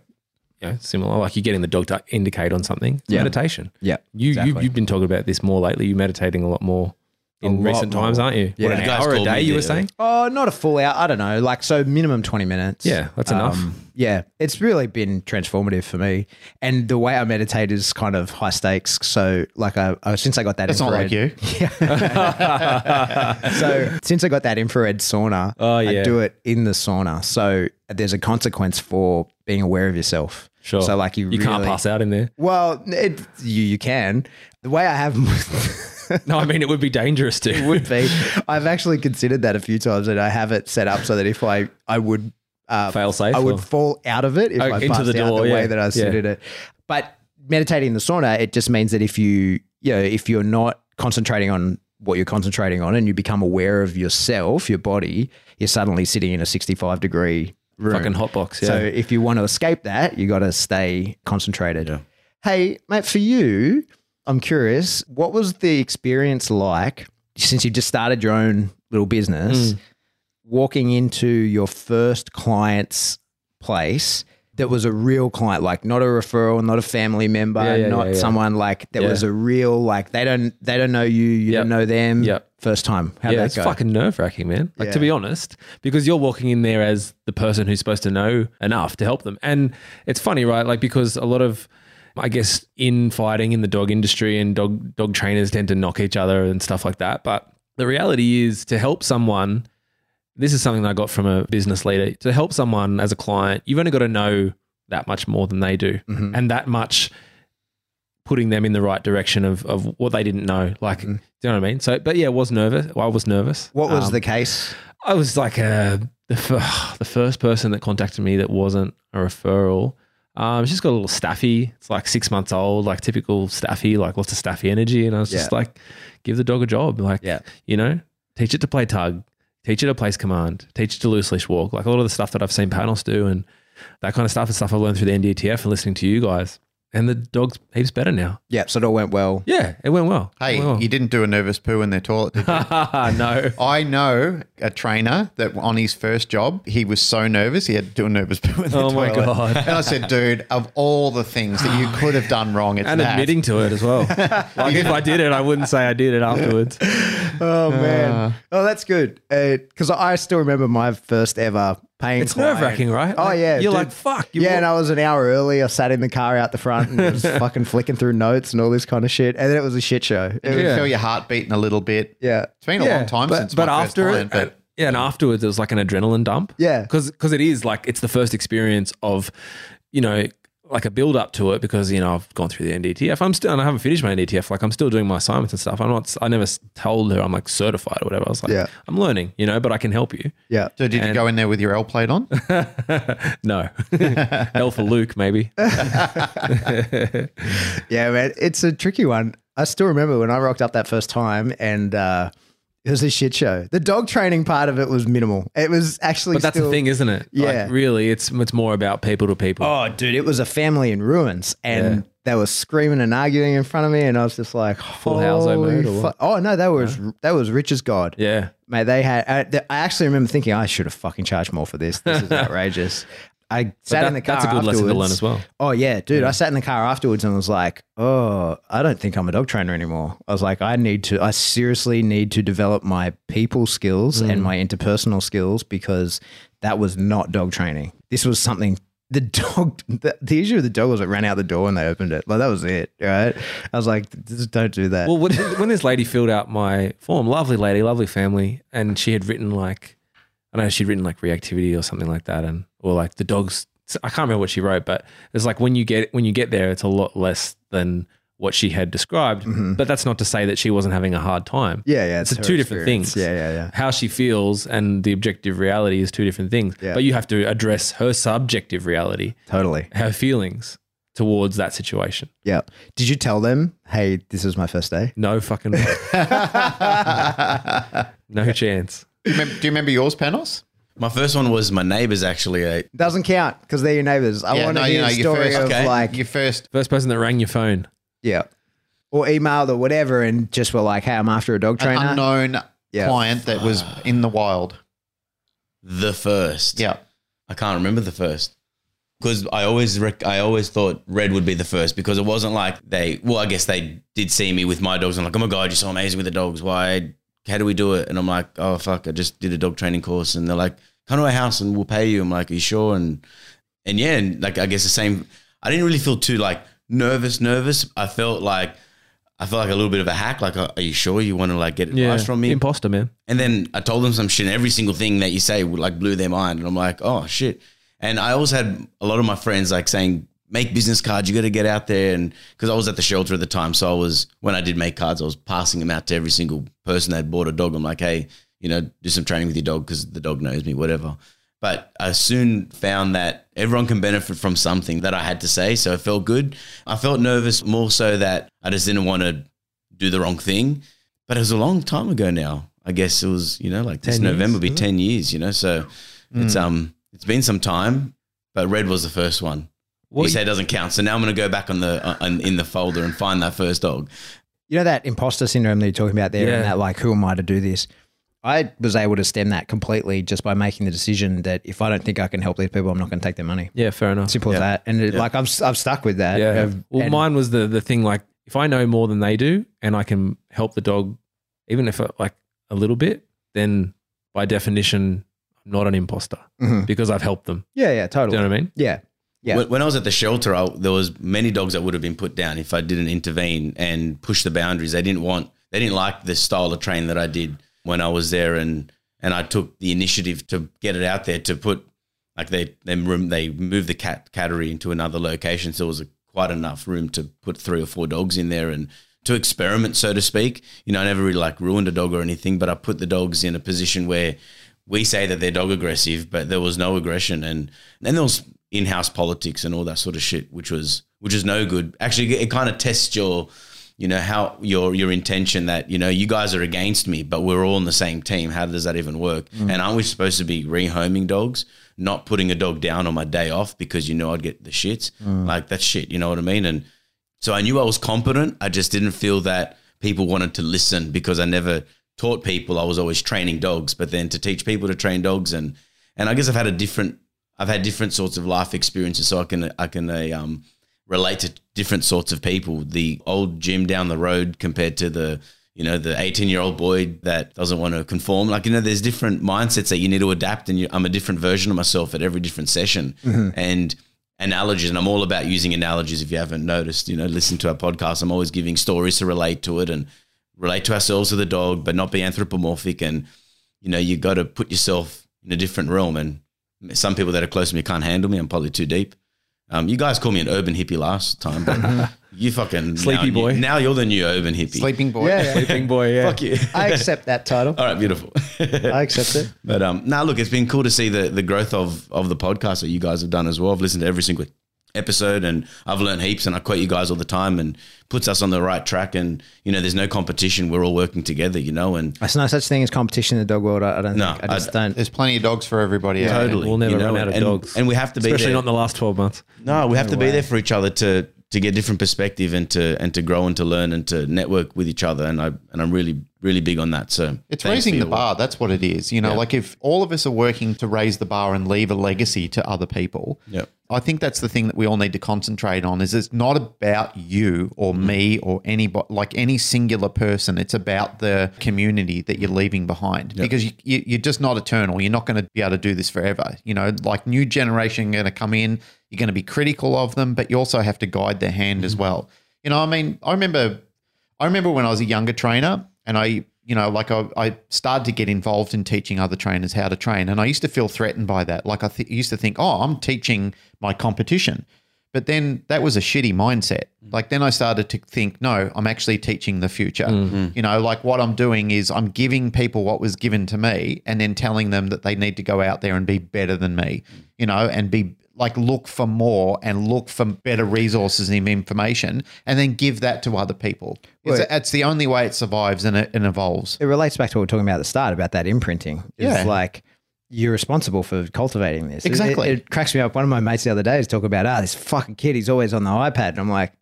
you know, similar, like you're getting the dog to indicate on something. It's meditation. Yeah, exactly. You've been talking about this more lately. You're meditating a lot more. in recent times, aren't you? Yeah. What, an hour a day, you were saying? Oh, not a full hour. I don't know. Like, so minimum 20 minutes. Yeah, that's enough. Yeah. It's really been transformative for me. And the way I meditate is kind of high stakes. So, like, since I got that infrared. That's not like you. So, since I got that infrared sauna, I do it in the sauna. So, there's a consequence for being aware of yourself. Sure. So, like, you really can't pass out in there. Well, you can. The way I have... No, I mean, it would be dangerous too. It would be. I've actually considered that a few times, and I have it set up so that if I would fail safe, I would fall out of it if I passed the door, out the way that I sit in it. But meditating in the sauna, it just means that if you're not concentrating on what you're concentrating on, and you become aware of yourself, your body, you're suddenly sitting in a 65-degree room, fucking hot box. Yeah. So if you want to escape that, you got to stay concentrated. Yeah. Hey, mate, for you, I'm curious, what was the experience like since you just started your own little business, walking into your first client's place that was a real client, like not a referral, not a family member, not someone like that was a real, like they don't know you, you don't know them. Yep. First time. How'd that go? It's fucking nerve-wracking, man. Like, to be honest, because you're walking in there as the person who's supposed to know enough to help them. And it's funny, right? Like, because a lot of, I guess, infighting in the dog industry, and dog trainers tend to knock each other and stuff like that. But the reality is, to help someone, this is something that I got from a business leader, to help someone as a client, you've only got to know that much more than they do, and that much putting them in the right direction of what they didn't know. Like, do you know what I mean? So, but yeah, I was nervous. What was the case? I was like the first person that contacted me that wasn't a referral. It's just got a little staffy. It's like 6 months old, like typical staffy, like lots of staffy energy. And I was just like, give the dog a job. Like, you know, teach it to play tug, teach it to place command, teach it to loose leash walk. Like, a lot of the stuff that I've seen Panos do and that kind of stuff, and stuff I learned through the NDTF and listening to you guys. And the dog's heaps better now. Yeah, so it all went well. Yeah, it went well. Hey, you didn't do a nervous poo in their toilet, did you? No. I know a trainer that on his first job, he was so nervous, he had to do a nervous poo in their toilet. Oh, my God. And I said, dude, of all the things that you could have done wrong, it's that. Admitting to it as well. Like, if I did it, I wouldn't say I did it afterwards. Oh, man. Oh, that's good. Because I still remember my first ever... It's nerve-wracking, right? Oh, yeah. You're like, fuck. And I was an hour early. I sat in the car out the front and it was fucking flicking through notes and all this kind of shit. And then it was a shit show. You could feel your heart beating a little bit. Yeah. It's been a long time since my first client. But yeah, and afterwards it was like an adrenaline dump. Yeah. Because it is like, it's the first experience of, you know, like a build up to it, because, you know, I've gone through the NDTF. And I haven't finished my NDTF. Like, I'm still doing my assignments and stuff. I never told her I'm like certified or whatever. I was like, I'm learning, you know, but I can help you. Yeah. So did you go in there with your L plate on? No. L for Luke, maybe. Yeah, man. It's a tricky one. I still remember when I rocked up that first time, and, it was a shit show. The dog training part of it was minimal. It was actually, but that's the thing, isn't it? Yeah. Like, really, it's more about people to people. Oh, dude, it was a family in ruins, and they were screaming and arguing in front of me, and I was just like, full house over. Oh no, that was rich as God. Yeah, mate. They had. I actually remember thinking, I should have fucking charged more for this. This is outrageous. I sat in the car. That's a good lesson to learn as well. Oh yeah, dude. Yeah. I sat in the car afterwards and was like, oh, I don't think I'm a dog trainer anymore. I was like, I seriously need to develop my people skills and my interpersonal skills, because that was not dog training. This was something. The issue with the dog was it ran out the door when they opened it. Like, that was it, right? I was like, just don't do that. Well, when this lady filled out my form, lovely lady, lovely family, and she had written like, I don't know, she'd written like reactivity or something like that, and. Or like the dogs, I can't remember what she wrote, but it's like when you get there, it's a lot less than what she had described. Mm-hmm. But that's not to say that she wasn't having a hard time. Yeah, yeah. It's two different things. Yeah, yeah, yeah. How she feels and the objective reality is two different things. Yeah. But you have to address her subjective reality. Totally. Her feelings towards that situation. Yeah. Did you tell them, hey, this is my first day? No fucking way. No chance. Do you remember yours, Panos? My first one was my neighbours, actually. Doesn't count because they're your neighbours. I want to hear your story of your first person that rang your phone. Yeah. Or emailed or whatever, and just were like, hey, I'm after a dog trainer. An unknown client that was in the wild. The first. Yeah. I can't remember the first. Because I always thought Red would be the first, because it wasn't like I guess they did see me with my dogs. I'm like, oh my God, you're so amazing with the dogs. Why how do we do it? And I'm like, oh, fuck, I just did a dog training course. And they're like, come to our house and we'll pay you. I'm like, are you sure? And yeah, and like, I guess the same, I didn't really feel too like nervous. I felt like a little bit of a hack. Like, are you sure you want to like get advice from me? Imposter, man. And then I told them some shit and every single thing that you say would like blew their mind. And I'm like, oh shit. And I always had a lot of my friends like saying, make business cards. You got to get out there. And because I was at the shelter at the time. So I was, when I did make cards, I was passing them out to every single person that bought a dog. I'm like, hey, you know, do some training with your dog because the dog knows me, whatever. But I soon found that everyone can benefit from something that I had to say. So it felt good. I felt nervous more so that I just didn't want to do the wrong thing. But it was a long time ago now. I guess it was, you know, like this November be 10 years, you know. So it's been some time, but Red was the first one. What you say doesn't count. So now I'm going to go back on the in the folder and find that first dog. You know that imposter syndrome that you're talking about there and that like, who am I to do this? I was able to stem that completely just by making the decision that if I don't think I can help these people, I'm not going to take their money. Yeah, fair enough. Simple as that. And it, like I've stuck with that. Yeah. Well, mine was the thing like if I know more than they do and I can help the dog, even if like a little bit, then by definition, I'm not an imposter because I've helped them. Yeah, yeah, totally. Do you know what I mean? Yeah. Yeah. When I was at the shelter, there was many dogs that would have been put down if I didn't intervene and push the boundaries. They didn't like the style of training that I did when I was there, and I took the initiative to get it out there to put, like they moved the cattery into another location, so it was quite enough room to put 3 or 4 dogs in there and to experiment, so to speak. You know, I never really like ruined a dog or anything, but I put the dogs in a position where we say that they're dog aggressive, but there was no aggression, and there was in-house politics and all that sort of shit, which is no good. Actually, it kind of tests your, you know, how your intention that, you know, you guys are against me, but we're all on the same team. How does that even work? And aren't we supposed to be rehoming dogs, not putting a dog down on my day off because, you know, I'd get the shits? Like that's shit, you know what I mean? And so I knew I was competent. I just didn't feel that people wanted to listen because I never taught people. I was always training dogs, but then to teach people to train dogs. And I guess I've had different sorts of life experiences, so I can relate to different sorts of people. The old gym down the road compared to the 18-year-old boy that doesn't want to conform. Like, you know, there's different mindsets that you need to adapt, and I'm a different version of myself at every different session. And analogies, and I'm all about using analogies. If you haven't noticed, you know, listen to our podcast. I'm always giving stories to relate to it and relate to ourselves with the dog, but not be anthropomorphic. And, you know, you got to put yourself in a different realm. And some people that are close to me can't handle me. I'm probably too deep. You guys called me an urban hippie last time, but you fucking sleepy boy. Now you're the new urban hippie. Sleeping boy. Yeah. Sleeping boy, yeah. Fuck you. I accept that title. All right, beautiful. I accept it. But look, it's been cool to see the growth of the podcast that you guys have done as well. I've listened to every single episode and I've learned heaps, and I quote you guys all the time, and puts us on the right track. And, you know, there's no competition. We're all working together, you know. And there's no such thing as competition in the dog world. I don't think. There's plenty of dogs for everybody. Yeah, totally. We'll never run out of dogs. And we have to be especially there. Not in the last 12 months. No, we have to be there for each other to get different perspective and to grow and to learn and to network with each other. And I'm really, really big on that. So it's raising the bar. That's what it is. You know, like if all of us are working to raise the bar and leave a legacy to other people, I think that's the thing that we all need to concentrate on. Is it's not about you or me or anybody, like any singular person. It's about the community that you're leaving behind, because you're just not eternal. You're not going to be able to do this forever. You know, like new generation going to come in. You're going to be critical of them, but you also have to guide their hand as well. You know, I mean, I remember when I was a younger trainer, and I started to get involved in teaching other trainers how to train. And I used to feel threatened by that. Like I used to think, oh, I'm teaching my competition. But then that was a shitty mindset. Like then I started to think, no, I'm actually teaching the future. You know, like what I'm doing is I'm giving people what was given to me and then telling them that they need to go out there and be better than me, you know, and be like look for more and look for better resources and information and then give that to other people. It's the only way it survives and it evolves. It relates back to what we were talking about at the start about that imprinting. It's like you're responsible for cultivating this. Exactly. It cracks me up. One of my mates the other day was talking about, this fucking kid, he's always on the iPad. And I'm like,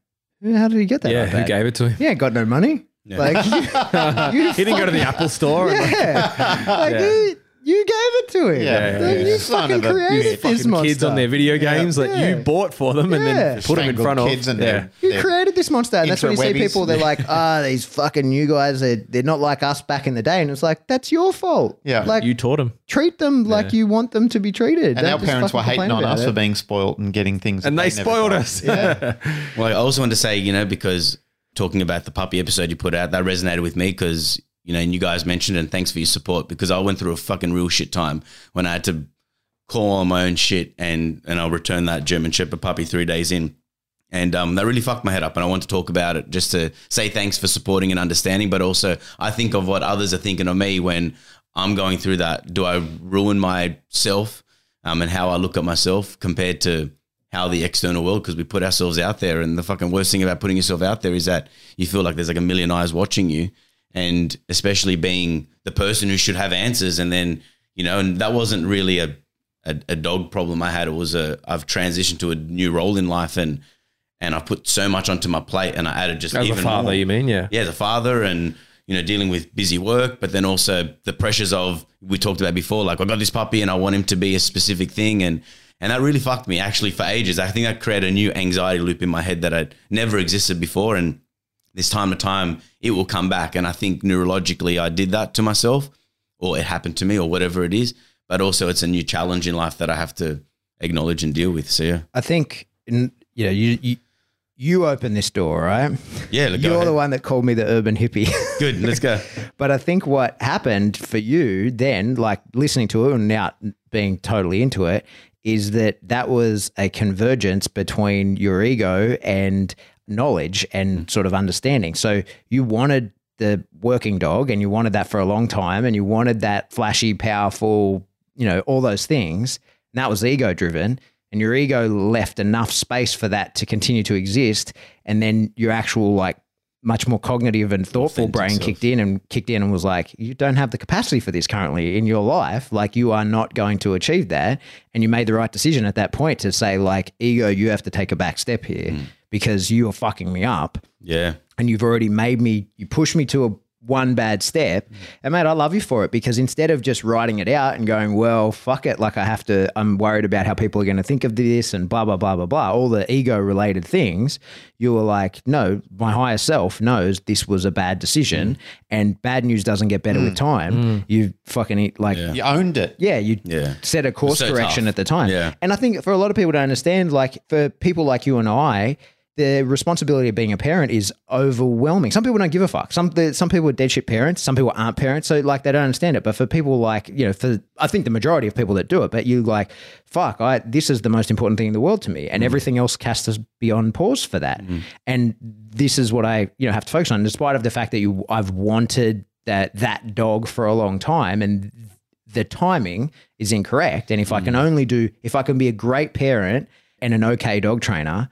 how did he get that iPad? Who gave it to him? Yeah, got no money. Yeah. Like, he didn't go to the Apple store. Yeah. You gave it to him. Yeah. You fucking created this monster. Kids on their video games that you bought for them and then put them in front of kids and you created this monster. And that's when you see people, they're like, oh, these fucking new guys, they're not like us back in the day. And it's like, that's your fault. Yeah. Like, you taught them. Treat them like you want them to be treated. And our parents were hating on us for being spoiled and getting things. And they spoiled us. Yeah. Well, I also wanted to say, you know, because talking about the puppy episode you put out, that resonated with me because, you know, and you guys mentioned it and thanks for your support because I went through a fucking real shit time when I had to call on my own shit and I'll return that German Shepherd puppy 3 days in. And that really fucked my head up and I want to talk about it just to say thanks for supporting and understanding, but also I think of what others are thinking of me when I'm going through that. Do I ruin myself and how I look at myself compared to how the external world, because we put ourselves out there and the fucking worst thing about putting yourself out there is that you feel like there's like a million eyes watching you. And especially being the person who should have answers. And then, you know, and that wasn't really a dog problem I had. It was I've transitioned to a new role in life and I put so much onto my plate and I added just even more. As a father, you mean? Yeah. Yeah, as a father and, you know, dealing with busy work, but then also the pressures of, we talked about before, like I got this puppy and I want him to be a specific thing. And that really fucked me actually for ages. I think that created a new anxiety loop in my head that had never existed before. And this time to time, it will come back. And I think neurologically I did that to myself or it happened to me or whatever it is. But also it's a new challenge in life that I have to acknowledge and deal with. So, yeah. I think, you know, you opened this door, right? Yeah. You're the one that called me the urban hippie. Good. Let's go. But I think what happened for you then, like listening to it and now being totally into it, is that was a convergence between your ego and knowledge and sort of understanding. So you wanted the working dog and you wanted that for a long time and you wanted that flashy, powerful, you know, all those things. And that was ego driven and your ego left enough space for that to continue to exist. And then your actual like much more cognitive and thoughtful brain kicked in and was like, you don't have the capacity for this currently in your life. Like you are not going to achieve that. And you made the right decision at that point to say like, ego, you have to take a back step here. Mm. Because you are fucking me up. Yeah. And you've already made me, you push me to one bad step. Mm. And mate, I love you for it because instead of just writing it out and going, well, fuck it. Like I'm worried about how people are going to think of this and blah, blah, blah, blah, blah. All the ego related things. You were like, no, my higher self knows this was a bad decision and bad news doesn't get better with time. Mm. You fucking you owned it. Yeah. You set a course correction at the time. Yeah. And I think for a lot of people to understand, like for people like you and I, the responsibility of being a parent is overwhelming. Some people don't give a fuck. Some people are dead shit parents. Some people aren't parents. So like they don't understand it. But for people like, you know, for I think the majority of people that do it, but you like, fuck, this is the most important thing in the world to me. And everything else casts us beyond pause for that. Mm. And this is what I, you know, have to focus on despite of the fact that I've wanted that dog for a long time and the timing is incorrect. And if I can be a great parent and an okay dog trainer,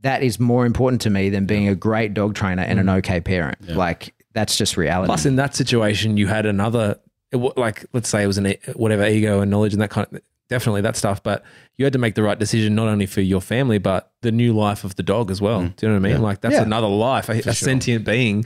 that is more important to me than being a great dog trainer and an okay parent. Yeah. Like that's just reality. Plus in that situation, you had another, like let's say it was ego and knowledge and that kind of, definitely that stuff. But you had to make the right decision, not only for your family, but the new life of the dog as well. Do you know what I mean? Yeah. Like that's another life, a sentient being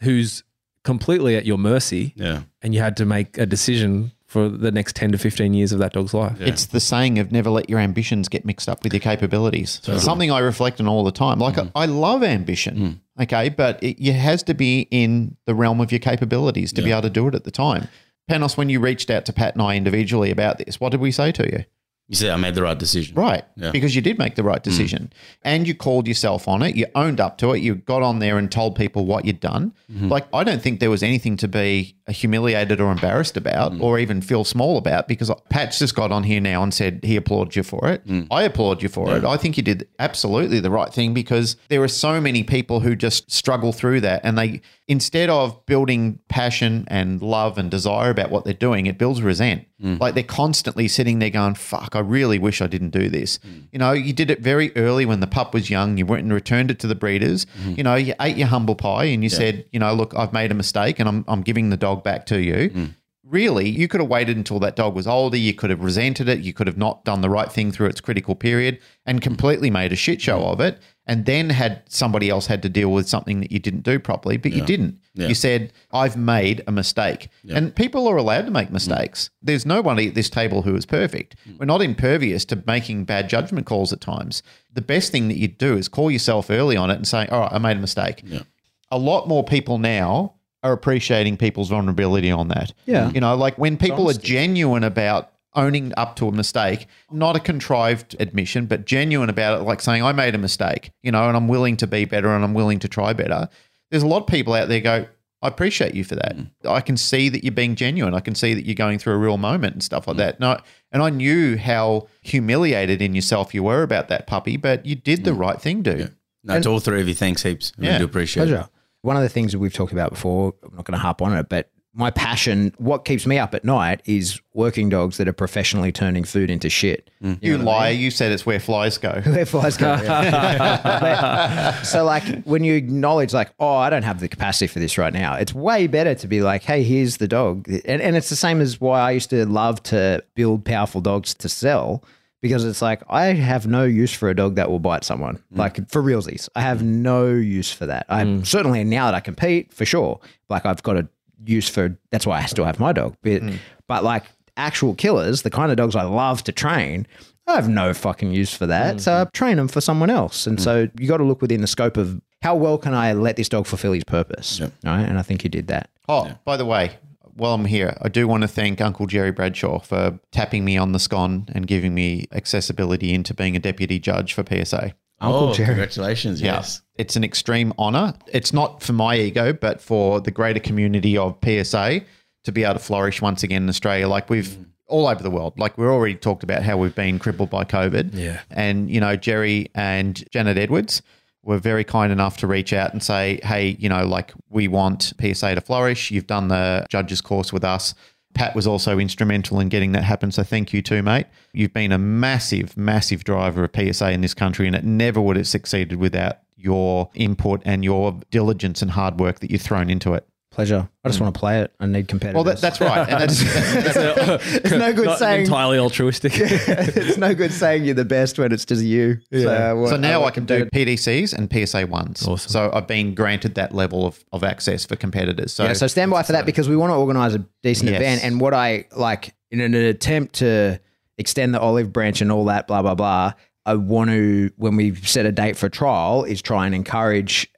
who's completely at your mercy. Yeah. And you had to make a decision for the next 10 to 15 years of that dog's life. Yeah. It's the saying of never let your ambitions get mixed up with your capabilities. Totally. It's something I reflect on all the time. Like I love ambition, okay, but it has to be in the realm of your capabilities to be able to do it at the time. Panos, when you reached out to Pat and I individually about this, what did we say to you? You said I made the right decision. Right, because you did make the right decision and you called yourself on it. You owned up to it. You got on there and told people what you'd done. Mm-hmm. Like I don't think there was anything to be humiliated or embarrassed about or even feel small about because Pat's just got on here now and said he applauded you for it. Mm. I applaud you for it. I think you did absolutely the right thing because there are so many people who just struggle through that and they instead of building passion and love and desire about what they're doing, it builds resent. Mm. Like they're constantly sitting there going, fuck, I really wish I didn't do this. Mm. You know, you did it very early when the pup was young. You went and returned it to the breeders. Mm. You know, you ate your humble pie and you said, you know, look, I've made a mistake and I'm giving the dog back to you. Mm. really, you could have waited until that dog was older. You could have resented it. You could have not done the right thing through its critical period and completely made a shit show of it, and then had somebody else had to deal with something that you didn't do properly, but you didn't. Yeah. You said, I've made a mistake. Yeah. And people are allowed to make mistakes. There's nobody at this table who is perfect. We're not impervious to making bad judgment calls at times. The best thing that you do is call yourself early on it and say, all right, I made a mistake. Yeah. A lot more people now are appreciating people's vulnerability on that. Yeah. You know, like when people are genuine about owning up to a mistake, not a contrived admission, but genuine about it, like saying, I made a mistake, you know, and I'm willing to be better and I'm willing to try better. There's a lot of people out there go, I appreciate you for that. I can see that you're being genuine. I can see that you're going through a real moment and stuff like that. And I knew how humiliated in yourself you were about that puppy, but you did the right thing, dude. Yeah. No, and to all three of you, thanks heaps. I really do appreciate it. One of the things that we've talked about before, I'm not going to harp on it, but my passion, what keeps me up at night is working dogs that are professionally turning food into shit. You know liar. I mean? You said it's where flies go. Where flies go. Yeah. But, so like when you acknowledge like, oh, I don't have the capacity for this right now. It's way better to be like, hey, here's the dog. And it's the same as why I used to love to build powerful dogs to sell, because it's like, I have no use for a dog that will bite someone. Like for realsies, I have no use for that. I'm certainly now that I compete for sure. Like I've got a use for, that's why I still have my dog. But like actual killers, the kind of dogs I love to train, I have no fucking use for that. So I train them for someone else. And so you got to look within the scope of how well can I let this dog fulfill his purpose? Yep. Right? And I think you did that. Oh, by the way, while I'm here, I do want to thank Uncle Jerry Bradshaw for tapping me on the scon and giving me accessibility into being a deputy judge for PSA. Uncle Jerry. Congratulations, yes. Yeah, it's an extreme honor. It's not for my ego, but for the greater community of PSA to be able to flourish once again in Australia. Like we've all over the world, like we're already talked about how we've been crippled by COVID. Yeah. And, you know, Jerry and Janet Edwards were very kind enough to reach out and say, hey, you know, like we want PSA to flourish. You've done the judges course with us. Pat was also instrumental in getting that happen. So thank you too, mate. You've been a massive, massive driver of PSA in this country, and it never would have succeeded without your input and your diligence and hard work that you've thrown into it. Pleasure. I just want to play it. I need competitors. Well, that's right. And it's no good saying entirely altruistic. It's no good saying you're the best when it's just you. Yeah. So now I can do PDCs and PSA ones. Awesome. So I've been granted that level of access for competitors. So, so stand by for that, because we want to organise a decent event. And what I like in an attempt to extend the olive branch and all that, blah, blah, blah, I want to, when we set a date for a trial, is try and encourage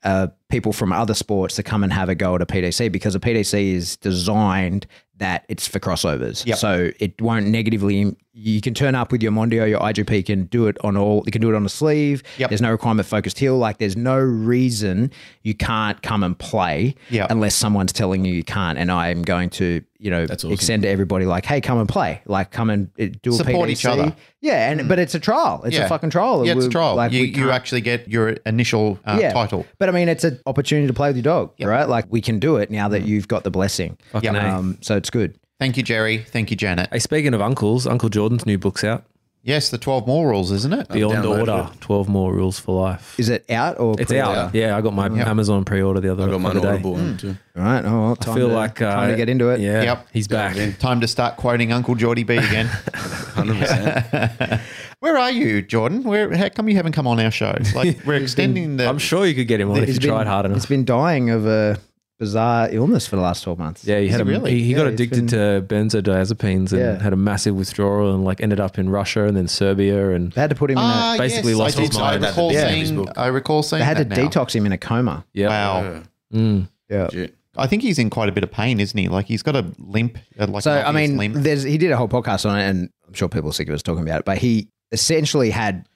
people from other sports to come and have a go at a PDC, because a PDC is designed that it's for crossovers. Yep. So it won't negatively, you can turn up with your Mondio, your IGP can do it on all, you can do it on the sleeve. Yep. There's no requirement focused heel. Like there's no reason you can't come and play unless someone's telling you you can't. And I'm going to, you know, extend to everybody like, hey, come and play, like come and do a PDC. Support each other. Yeah. And, but it's a trial. It's a fucking trial. Yeah, it's a trial. Like you actually get your initial title. But I mean, it's an opportunity to play with your dog, right? Like we can do it now that you've got the blessing. So it's good. Thank you, Jerry. Thank you, Janet. Hey, speaking of uncles, Uncle Jordan's new book's out. Yes, the 12 more rules, isn't it? Beyond Order, 12 more rules for life. Is it out or it's pre-order? Out? Yeah, I got my Amazon pre-order the other day. I got mine Audible one too. All right, I feel like time to get into it. Yeah, he's back. Yeah. Time to start quoting Uncle Geordie B again. 100%. Where are you, Jordan? How come you haven't come on our show? Like we're extending the. I'm sure you could get him on if you tried hard enough. It's been dying of a bizarre illness for the last 12 months. Yeah, he got addicted to benzodiazepines and had a massive withdrawal and like ended up in Russia and then Serbia, and they had to put him in a basically lost his mind. I recall seeing they had to detox him in a coma. Yeah. Wow. Yeah. I think he's in quite a bit of pain, isn't he? Like he's got a limp. So I mean, he did a whole podcast on it, and I'm sure people are sick of us talking about it, but he essentially had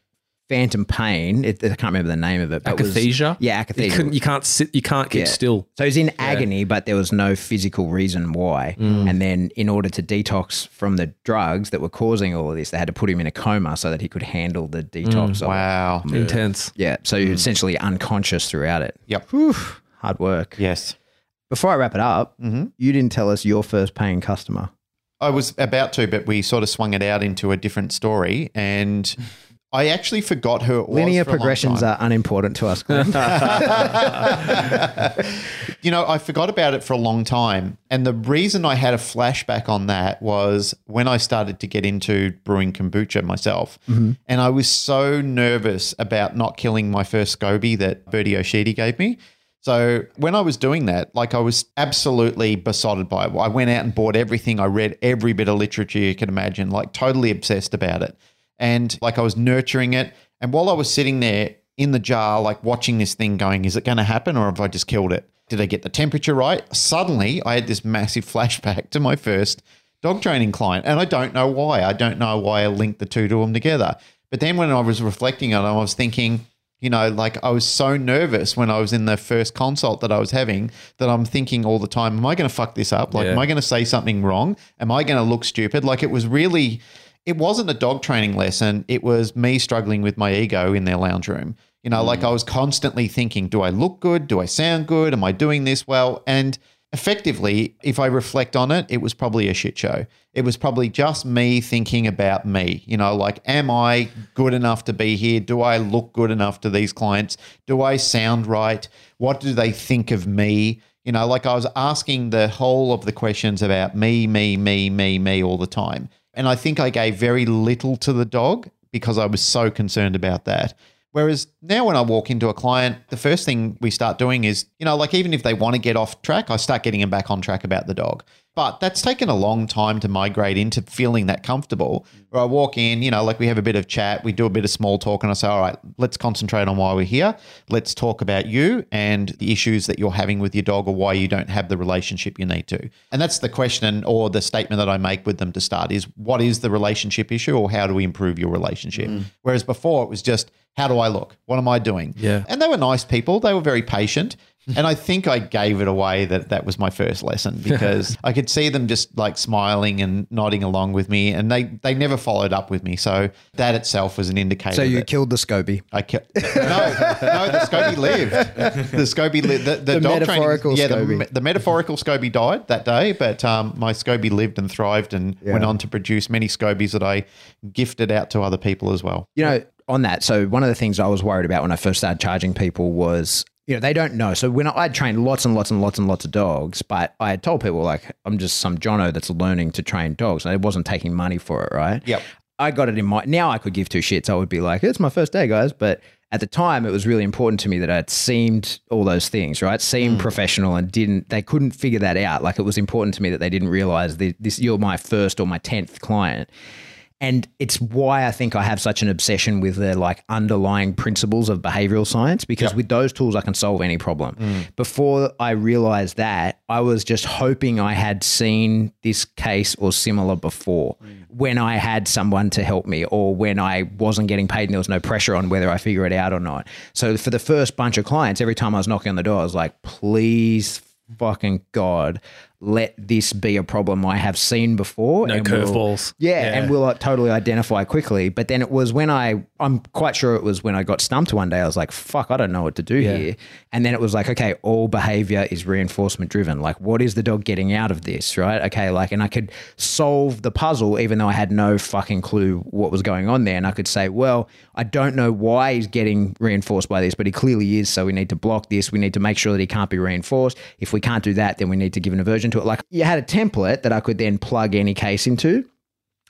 phantom pain. I can't remember the name of it. But akathisia? Akathisia. You can't sit, you can't keep still. So he's in agony, but there was no physical reason why. And then in order to detox from the drugs that were causing all of this, they had to put him in a coma so that he could handle the detox. Wow. Yeah. Intense. Yeah. So you're essentially unconscious throughout it. Yep. Whew. Hard work. Yes. Before I wrap it up, you didn't tell us your first paying customer. I was about to, but we sort of swung it out into a different story, and I actually forgot who it was. Linear progressions are unimportant to us, Glenn. you know, I forgot about it for a long time. And the reason I had a flashback on that was when I started to get into brewing kombucha myself. Mm-hmm. And I was so nervous about not killing my first SCOBY that Bertie Oshidi gave me. So when I was doing that, like, I was absolutely besotted by it. I went out and bought everything. I read every bit of literature you can imagine, like totally obsessed about it. And like, I was nurturing it. And while I was sitting there in the jar, like watching this thing going, is it going to happen, or have I just killed it? Did I get the temperature right? Suddenly I had this massive flashback to my first dog training client. And I don't know why. I don't know why I linked the two to them together. But then when I was reflecting on it, I was thinking, you know, like, I was so nervous when I was in the first consult that I was having that I'm thinking all the time, am I going to fuck this up? Like, am I going to say something wrong? Am I going to look stupid? Like, it was really, it wasn't a dog training lesson. It was me struggling with my ego in their lounge room. You know, like, I was constantly thinking, do I look good? Do I sound good? Am I doing this well? And effectively, if I reflect on it, it was probably a shit show. It was probably just me thinking about me, you know, like, am I good enough to be here? Do I look good enough to these clients? Do I sound right? What do they think of me? You know, like, I was asking the whole of the questions about me, me, me, me, me all the time. And I think I gave very little to the dog because I was so concerned about that. Whereas now when I walk into a client, the first thing we start doing is, you know, like, even if they want to get off track, I start getting them back on track about the dog. But that's taken a long time to migrate into feeling that comfortable. Where I walk in, you know, like, we have a bit of chat, we do a bit of small talk, and I say, all right, let's concentrate on why we're here. Let's talk about you and the issues that you're having with your dog, or why you don't have the relationship you need to. And that's the question or the statement that I make with them to start is, what is the relationship issue, or how do we improve your relationship? Whereas before it was just, how do I look? What am I doing? Yeah. And they were nice people. They were very patient. And I think I gave it away that that was my first lesson, because I could see them just like smiling and nodding along with me, and they never followed up with me. So that itself was an indicator. So you killed the SCOBY. I killed. No, the SCOBY lived. The SCOBY lived. The dog metaphorical training, SCOBY. The metaphorical SCOBY died that day, but my SCOBY lived and thrived and went on to produce many SCOBYs that I gifted out to other people as well. You know, on that, so one of the things I was worried about when I first started charging people was, you know, they don't know. So when I'd trained lots and lots and lots and lots of dogs, but I had told people, like, I'm just some Jono that's learning to train dogs, and I wasn't taking money for it, right? Yep. I got it in my, now I could give two shits. I would be like, it's my first day, guys. But at the time, it was really important to me that I'd seemed all those things, right? Seemed professional, and they couldn't figure that out. Like, it was important to me that they didn't realize this, you're my first or my 10th client. And it's why I think I have such an obsession with the like underlying principles of behavioral science, because with those tools, I can solve any problem. Before I realized that, I was just hoping I had seen this case or similar before when I had someone to help me, or when I wasn't getting paid and there was no pressure on whether I figure it out or not. So for the first bunch of clients, every time I was knocking on the door, I was like, please fucking God, let this be a problem I have seen before. No curveballs. And we'll totally identify quickly. But then it was when I'm quite sure it was when I got stumped one day. I was like, fuck, I don't know what to do here. And then it was like, okay, all behavior is reinforcement driven. Like, what is the dog getting out of this, right? Okay, like, and I could solve the puzzle even though I had no fucking clue what was going on there. And I could say, well, I don't know why he's getting reinforced by this, but he clearly is. So we need to block this. We need to make sure that he can't be reinforced. If we can't do that, then we need to give an aversion to it. Like, you had a template that I could then plug any case into.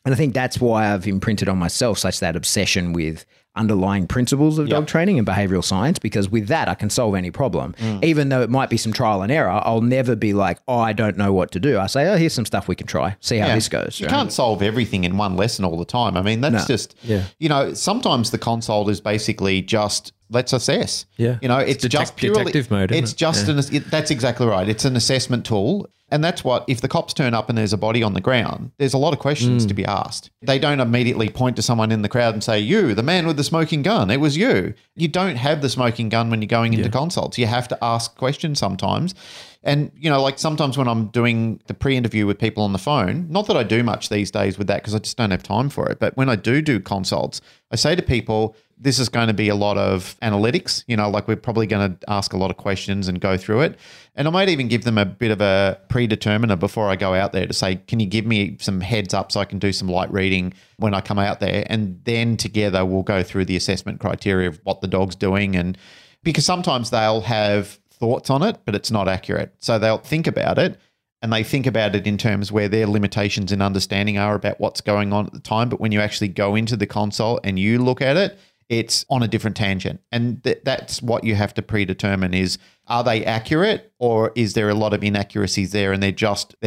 And I think that's why I've imprinted on myself such that obsession with underlying principles of dog training and behavioral science, because with that I can solve any problem. Even though it might be some trial and error, I'll never be like, oh, I don't know what to do. I say, oh, here's some stuff we can try, see how this goes. You can't solve everything in one lesson all the time. I mean, that's just, you know, sometimes the consult is basically just, let's assess. You know, it's just purely detective mode. It's just that's exactly right. It's an assessment tool. And that's what, if the cops turn up and there's a body on the ground, there's a lot of questions to be asked. They don't immediately point to someone in the crowd and say, you, the man with the smoking gun, it was you. You don't have the smoking gun when you're going into consults. You have to ask questions sometimes. And, you know, like sometimes when I'm doing the pre-interview with people on the phone, not that I do much these days with that because I just don't have time for it. But when I do consults, I say to people, this is going to be a lot of analytics, you know, like we're probably going to ask a lot of questions and go through it. And I might even give them a bit of a predeterminer before I go out there to say, can you give me some heads up so I can do some light reading when I come out there? And then together we'll go through the assessment criteria of what the dog's doing. And because sometimes they'll have thoughts on it, but it's not accurate. So they'll think about it, and they think about it in terms where their limitations in understanding are about what's going on at the time. But when you actually go into the console and you look at it, it's on a different tangent. And that's what you have to predetermine is, are they accurate, or is there a lot of inaccuracies there and they're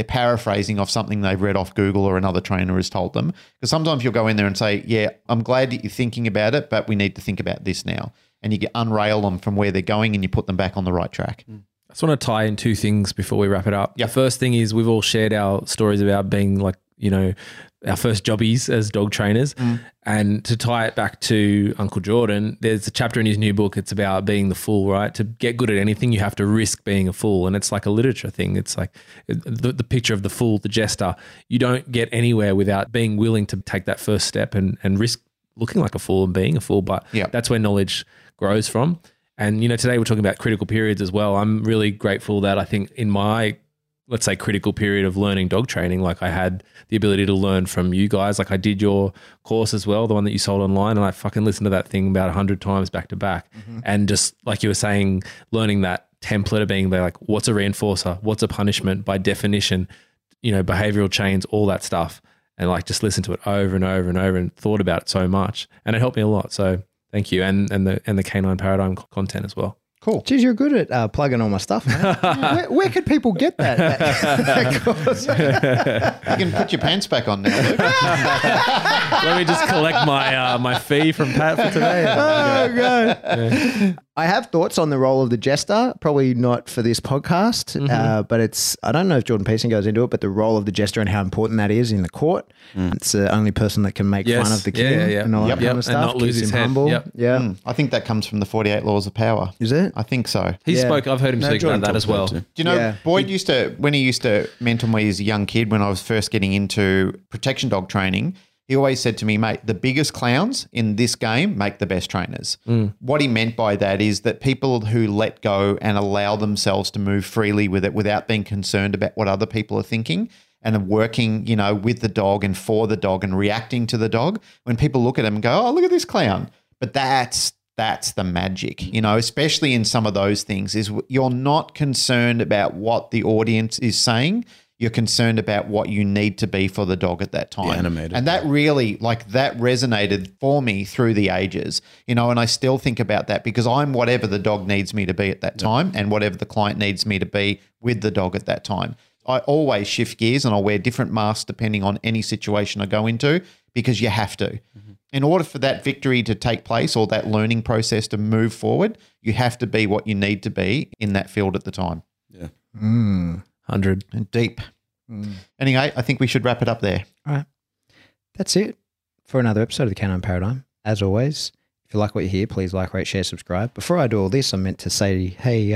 paraphrasing off something they've read off Google or another trainer has told them? Because sometimes you'll go in there and say, yeah, I'm glad that you're thinking about it, but we need to think about this now. And you unrail them from where they're going and you put them back on the right track. I just want to tie in two things before we wrap it up. Yeah. The first thing is we've all shared our stories about being like, you know, our first jobbies as dog trainers. And to tie it back to Uncle Jordan, there's a chapter in his new book. It's about being the fool, right? To get good at anything, you have to risk being a fool. And it's like a literature thing. It's like the picture of the fool, the jester. You don't get anywhere without being willing to take that first step and risk looking like a fool and being a fool. But that's where knowledge grows from. And, you know, today we're talking about critical periods as well. I'm really grateful that I think in my, let's say, critical period of learning dog training, like I had the ability to learn from you guys. Like I did your course as well, the one that you sold online, and I fucking listened to that thing about 100 times back to back. And just like you were saying, learning that template of being like, what's a reinforcer? What's a punishment by definition? You know, behavioral chains, all that stuff. And like just listen to it over and over and over and thought about it so much. And it helped me a lot. So thank you. And the Canine Paradigm content as well. Cool. Geez, you're good at plugging all my stuff, man. Where could people get that course? You can put your pants back on now, Luke. Let me just collect my fee from Pat for today. Oh, God. Yeah. I have thoughts on the role of the jester, probably not for this podcast, but I don't know if Jordan Peterson goes into it, but the role of the jester and how important that is in the court. It's the only person that can make fun of the king and all that kind of stuff. And not lose his head. I think that comes from the 48 Laws of Power. Is it? I think so. He spoke, I've heard him speak about that as well. Do you know, Boyd used to, when he used to mentor me as a young kid, when I was first getting into protection dog training, he always said to me, mate, the biggest clowns in this game make the best trainers. What he meant by that is that people who let go and allow themselves to move freely with it without being concerned about what other people are thinking and working, you know, with the dog and for the dog and reacting to the dog, when people look at him and go, oh, look at this clown. But that's the magic, you know, especially in some of those things is you're not concerned about what the audience is saying. You're concerned about what you need to be for the dog at that time. The animated. And that really, like, that resonated for me through the ages, you know, and I still think about that because I'm whatever the dog needs me to be at that time and whatever the client needs me to be with the dog at that time. I always shift gears and I'll wear different masks depending on any situation I go into because you have to. In order for that victory to take place or that learning process to move forward, you have to be what you need to be in that field at the time. Yeah. Mm. 100 and deep. Anyway, I think we should wrap it up there. All right. That's it for another episode of the Canine Paradigm. As always, if you like what you hear, please like, rate, share, subscribe. Before I do all this, I meant to say, hey,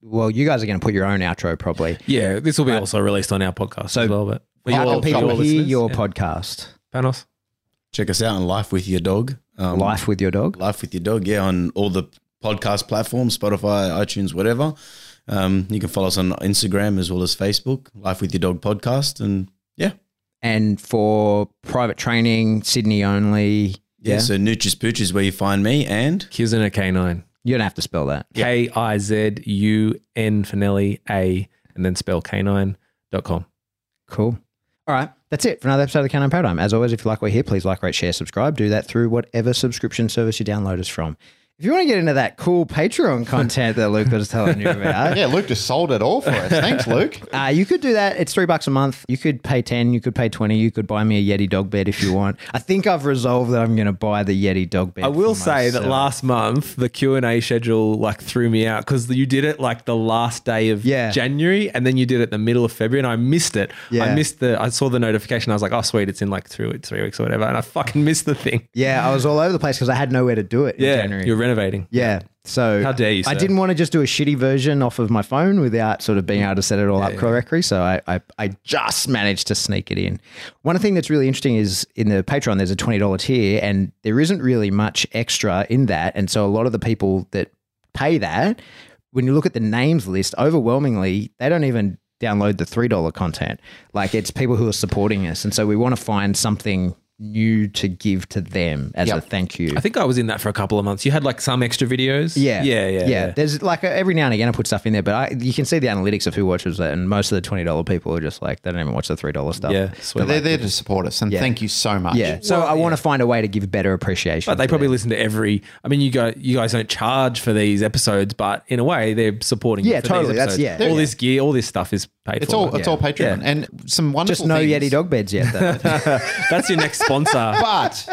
well, you guys are going to put your own outro probably. Yeah, this will be also released on our podcast as well. But how can people hear your podcast? Panos? Check us out on Life With Your Dog. Life With Your Dog? Life With Your Dog, yeah, on all the podcast platforms, Spotify, iTunes, whatever. You can follow us on Instagram as well as Facebook, Life With Your Dog podcast. And yeah. And for private training, Sydney only. Yeah. So Nutris Pooch is where you find me and Kizuna Canine. You don't have to spell that. K-I-Z-U-N for Nelly A and then spell canine.com. Cool. All right. That's it for another episode of the Canine Paradigm. As always, if you like what you hear, please like, rate, share, subscribe. Do that through whatever subscription service you download us from. If you want to get into that cool Patreon content that Luke was telling you about. Yeah, Luke just sold it all for us. Thanks, Luke. You could do that. It's $3 a month. You could pay 10. You could pay 20. You could buy me a Yeti dog bed if you want. I think I've resolved that I'm going to buy the Yeti dog bed. I will say that last month, the Q&A schedule like threw me out because you did it like the last day of January and then you did it the middle of February and I missed it. Yeah. I saw the notification. I was like, oh, sweet. It's in like 3 weeks or whatever. And I fucking missed the thing. Yeah, I was all over the place because I had nowhere to do it in January. You're renovating. Yeah. So how dare you, sir? I didn't want to just do a shitty version off of my phone without sort of being able to set it all up correctly. So I just managed to sneak it in. One thing that's really interesting is in the Patreon, there's a $20 tier and there isn't really much extra in that. And so a lot of the people that pay that, when you look at the names list, overwhelmingly, they don't even download the $3 content. Like it's people who are supporting us. And so we want to find something you to give to them as a thank you. I think I was in that for a couple of months. You had like some extra videos. Yeah. There's like every now and again I put stuff in there, but you can see the analytics of who watches it, and most of the $20 people are just like, they don't even watch the $3 stuff. Yeah, sweet. But they're there to support us, and thank you so much. Yeah. So I want to find a way to give better appreciation. But they probably listen to every. I mean, you guys don't charge for these episodes, but in a way they're supporting. Yeah, you for totally. These episodes. That's All this gear, all this stuff is paid for. It's all Patreon and some wonderful. Just no Yeti dog beds yet. That's your next sponsor. But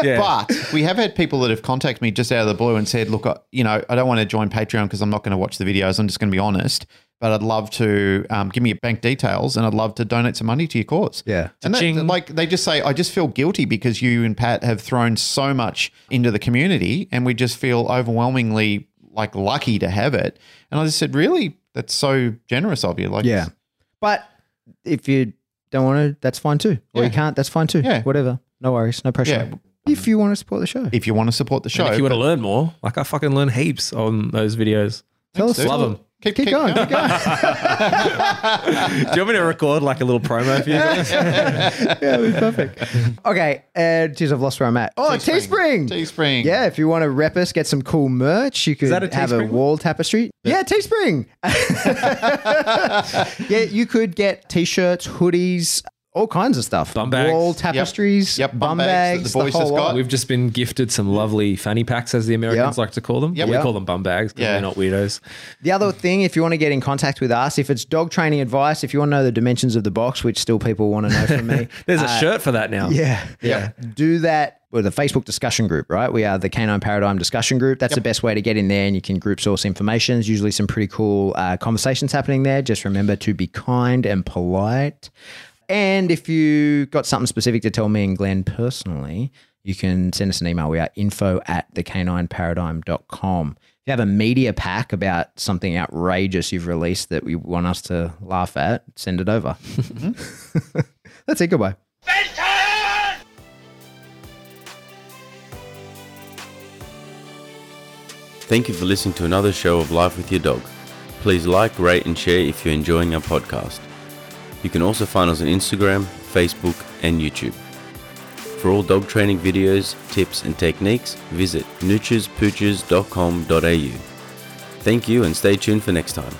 we have had people that have contacted me just out of the blue and said, look, I don't want to join Patreon because I'm not going to watch the videos. I'm just going to be honest. But I'd love to give me your bank details, and I'd love to donate some money to your cause. Yeah. And they just say, I just feel guilty because you and Pat have thrown so much into the community, and we just feel overwhelmingly lucky to have it. And I just said, really? That's so generous of you. But if you don't want to, that's fine too. Or you can't, that's fine too. Yeah. Whatever. No worries, no pressure. Yeah. If you want to support the show. If you want to support the show. And if you want to learn more, I fucking learn heaps on those videos. Tell us. Love them. Keep going. Do you want me to record a little promo for you guys? Yeah, it'd be perfect. Okay. Geez, I've lost where I'm at. Oh, Teespring. Teespring. Yeah, if you want to rep us, get some cool merch. You could have a wall tapestry. Yeah, Teespring. Yeah, you could get T-shirts, hoodies, all kinds of stuff. Bum bags. Wall tapestries. Yep. Bum bags. The boys just got. We've just been gifted some lovely fanny packs, as the Americans like to call them. Yeah, we call them bum bags because they're not weirdos. The other thing, if you want to get in contact with us, if it's dog training advice, if you want to know the dimensions of the box, which still people want to know from me. There's a shirt for that now. Yeah. Do that. Or the Facebook discussion group, right? We are the Canine Paradigm discussion group. That's the best way to get in there, and you can group source information. There's usually some pretty cool conversations happening there. Just remember to be kind and polite. And if you got something specific to tell me and Glenn personally, you can send us an email. We are info@thecanineparadigm.com. If you have a media pack about something outrageous you've released that we want us to laugh at, send it over. Mm-hmm. That's it. Goodbye. Thank you for listening to another show of Life With Your Dog. Please like, rate and share if you're enjoying our podcast. You can also find us on Instagram, Facebook, and YouTube. For all dog training videos, tips, and techniques, visit nutrispooches.com.au. Thank you and stay tuned for next time.